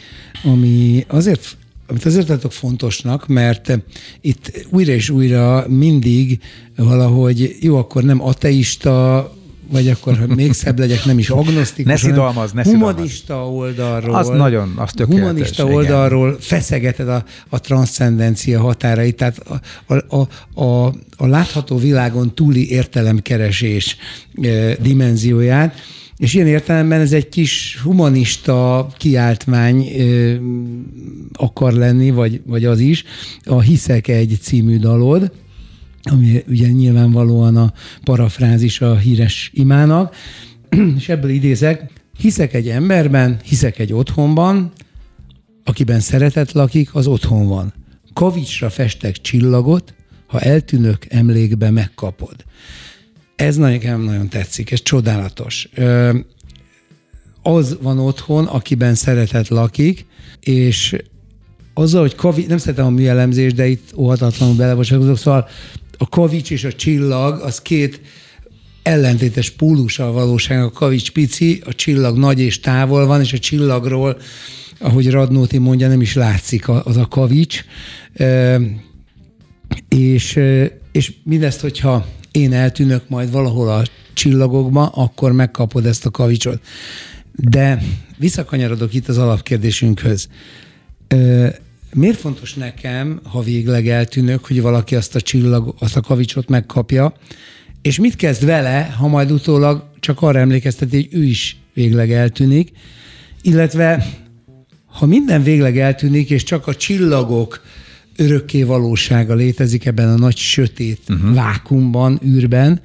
ami azért... amit azért látok fontosnak, mert itt újra és újra mindig valahogy jó, akkor nem ateista, vagy akkor, ha még szebb legyek, nem is agnosztikus, ne szidalmaz, ne humanista oldalról, az nagyon, az tökéletes, humanista oldalról igen. feszegeted a, a transzcendencia határait, tehát a, a, a, a látható világon túli értelemkeresés dimenzióját. És ilyen értelemben ez egy kis humanista kiáltmány ö, akar lenni, vagy, vagy az is. A Hiszek egy című dalod, ami ugye nyilvánvalóan a parafrázis a híres imának, és ebből idézek: hiszek egy emberben, hiszek egy otthonban, akiben szeretet lakik, az otthon van. Kavicsra festek csillagot, ha eltűnök, emlékbe megkapod. Ez nekem nagyon tetszik, ez csodálatos. Az van otthon, akiben szeretet lakik, és azzal, hogy kavics, nem szeretem a műelemzés, de itt óhatatlanul belebocsátkozok, szóval a kavics és a csillag, az két ellentétes pólusa a valóságnak. A kavics pici, a csillag nagy és távol van, és a csillagról, ahogy Radnóti mondja, nem is látszik az a kavics. És, és mindezt, hogyha én eltűnök majd valahol a csillagokba, akkor megkapod ezt a kavicsot. De visszakanyarodok itt az alapkérdésünkhöz. Ö, miért fontos nekem, ha végleg eltűnök, hogy valaki azt a csillag, azt a kavicsot megkapja, és mit kezd vele, ha majd utólag csak arra emlékezteti, hogy ő is végleg eltűnik, illetve ha minden végleg eltűnik, és csak a csillagok örökké valósága létezik ebben a nagy sötét uh-huh. vákuumban, űrben,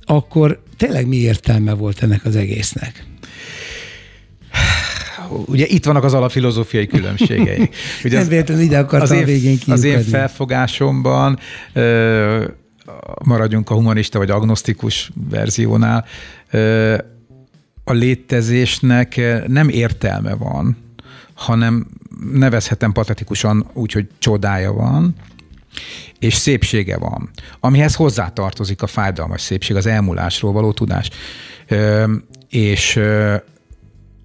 akkor tényleg mi értelme volt ennek az egésznek? Ugye itt vannak az alapfilozófiai különbségei. Ugye nem véletlenül ide akartam a végén kiukadni. Az én felfogásomban ö, maradjunk a humanista vagy agnosztikus verziónál, ö, a létezésnek nem értelme van, hanem nevezhetem patetikusan úgy, hogy csodája van, és szépsége van, amihez hozzátartozik a fájdalmas szépség, az elmúlásról való tudás. Ö, és ö,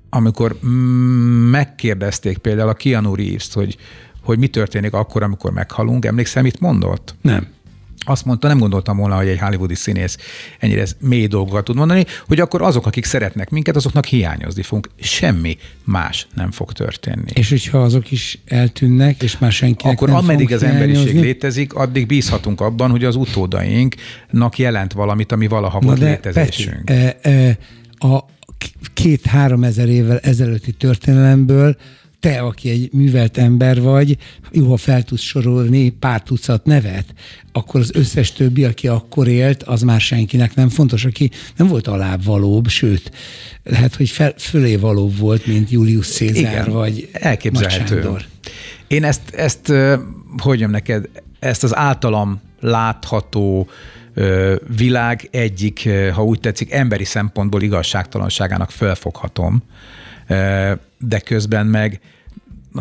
amikor megkérdezték például a Keanu Reeves-t, hogy, hogy mi történik akkor, amikor meghalunk, emlékszem, mit mondott? Nem. Azt mondta, nem gondoltam volna, hogy egy hollywoodi színész ennyire mély dolgokat tud mondani, hogy akkor azok, akik szeretnek minket, azoknak hiányozni fogunk. Semmi más nem fog történni. És hogyha azok is eltűnnek, és már senkinek akkor nem ameddig az emberiség létezik, addig bízhatunk abban, hogy az utódainknak jelent valamit, ami valaha volt létezésünk. Peti, e, e, a két-három ezer évvel ezelőtti történelemből te, aki egy művelt ember vagy, jó, ha fel tudsz sorolni pár tucat nevet, akkor az összes többi, aki akkor élt, az már senkinek nem fontos, aki nem volt alávalóbb, sőt, lehet, hogy fel, fölé valóbb volt, mint Julius Cézár. Igen, vagy Nagy Sándor. Én ezt, ezt hogy jön neked, ezt az általam látható világ egyik, ha úgy tetszik, emberi szempontból igazságtalanságának felfoghatom, de közben meg,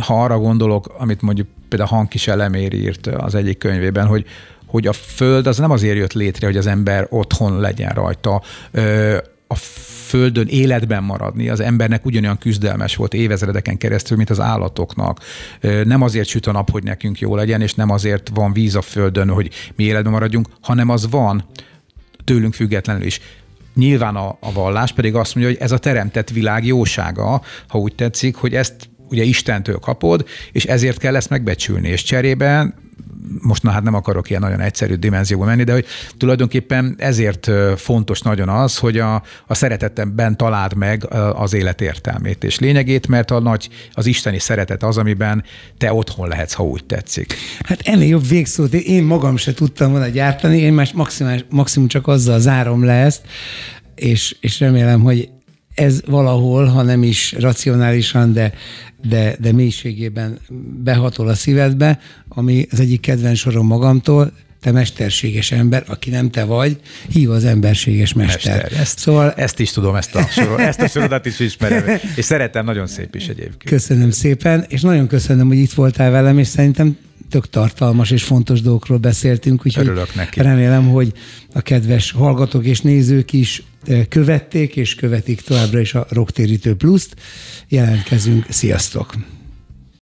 ha arra gondolok, amit mondjuk például Hankiss Elemér írt az egyik könyvében, hogy, hogy a föld az nem azért jött létre, hogy az ember otthon legyen rajta. A földön életben maradni az embernek ugyanolyan küzdelmes volt évezredeken keresztül, mint az állatoknak. Nem azért süt a nap, hogy nekünk jó legyen, és nem azért van víz a földön, hogy mi életben maradjunk, hanem az van tőlünk függetlenül is. Nyilván a, a vallás pedig azt mondja, hogy ez a teremtett világ jósága, ha úgy tetszik, hogy ezt ugye Istentől kapod, és ezért kell ezt megbecsülni, és cserében most na hát nem akarok ilyen nagyon egyszerű dimenzióba menni, de hogy tulajdonképpen ezért fontos nagyon az, hogy a, a szeretetemben találd meg az élet értelmét és lényegét, mert a nagy, az isteni szeretet az, amiben te otthon lehetsz, ha úgy tetszik. Hát ennél jobb végszót én magam se tudtam volna gyártani, én már maximum csak azzal zárom le ezt, és, és remélem, hogy ez valahol, ha nem is racionálisan, de, de, de mélységében behatol a szívedbe, ami az egyik kedvenc sorom magamtól, te mesterséges ember, aki nem te vagy, hív az emberséges mester. mester. Ezt, szóval... ezt is tudom, ezt a, sorod, ezt a sorodat is ismerem, és szeretem, nagyon szép is egyébként. Köszönöm szépen, és nagyon köszönöm, hogy itt voltál velem, és szerintem tök tartalmas és fontos dolgokról beszéltünk, úgyhogy remélem, hogy a kedves hallgatók és nézők is követték, és követik továbbra is a Rocktérítő pluszt. Jelentkezünk, sziasztok!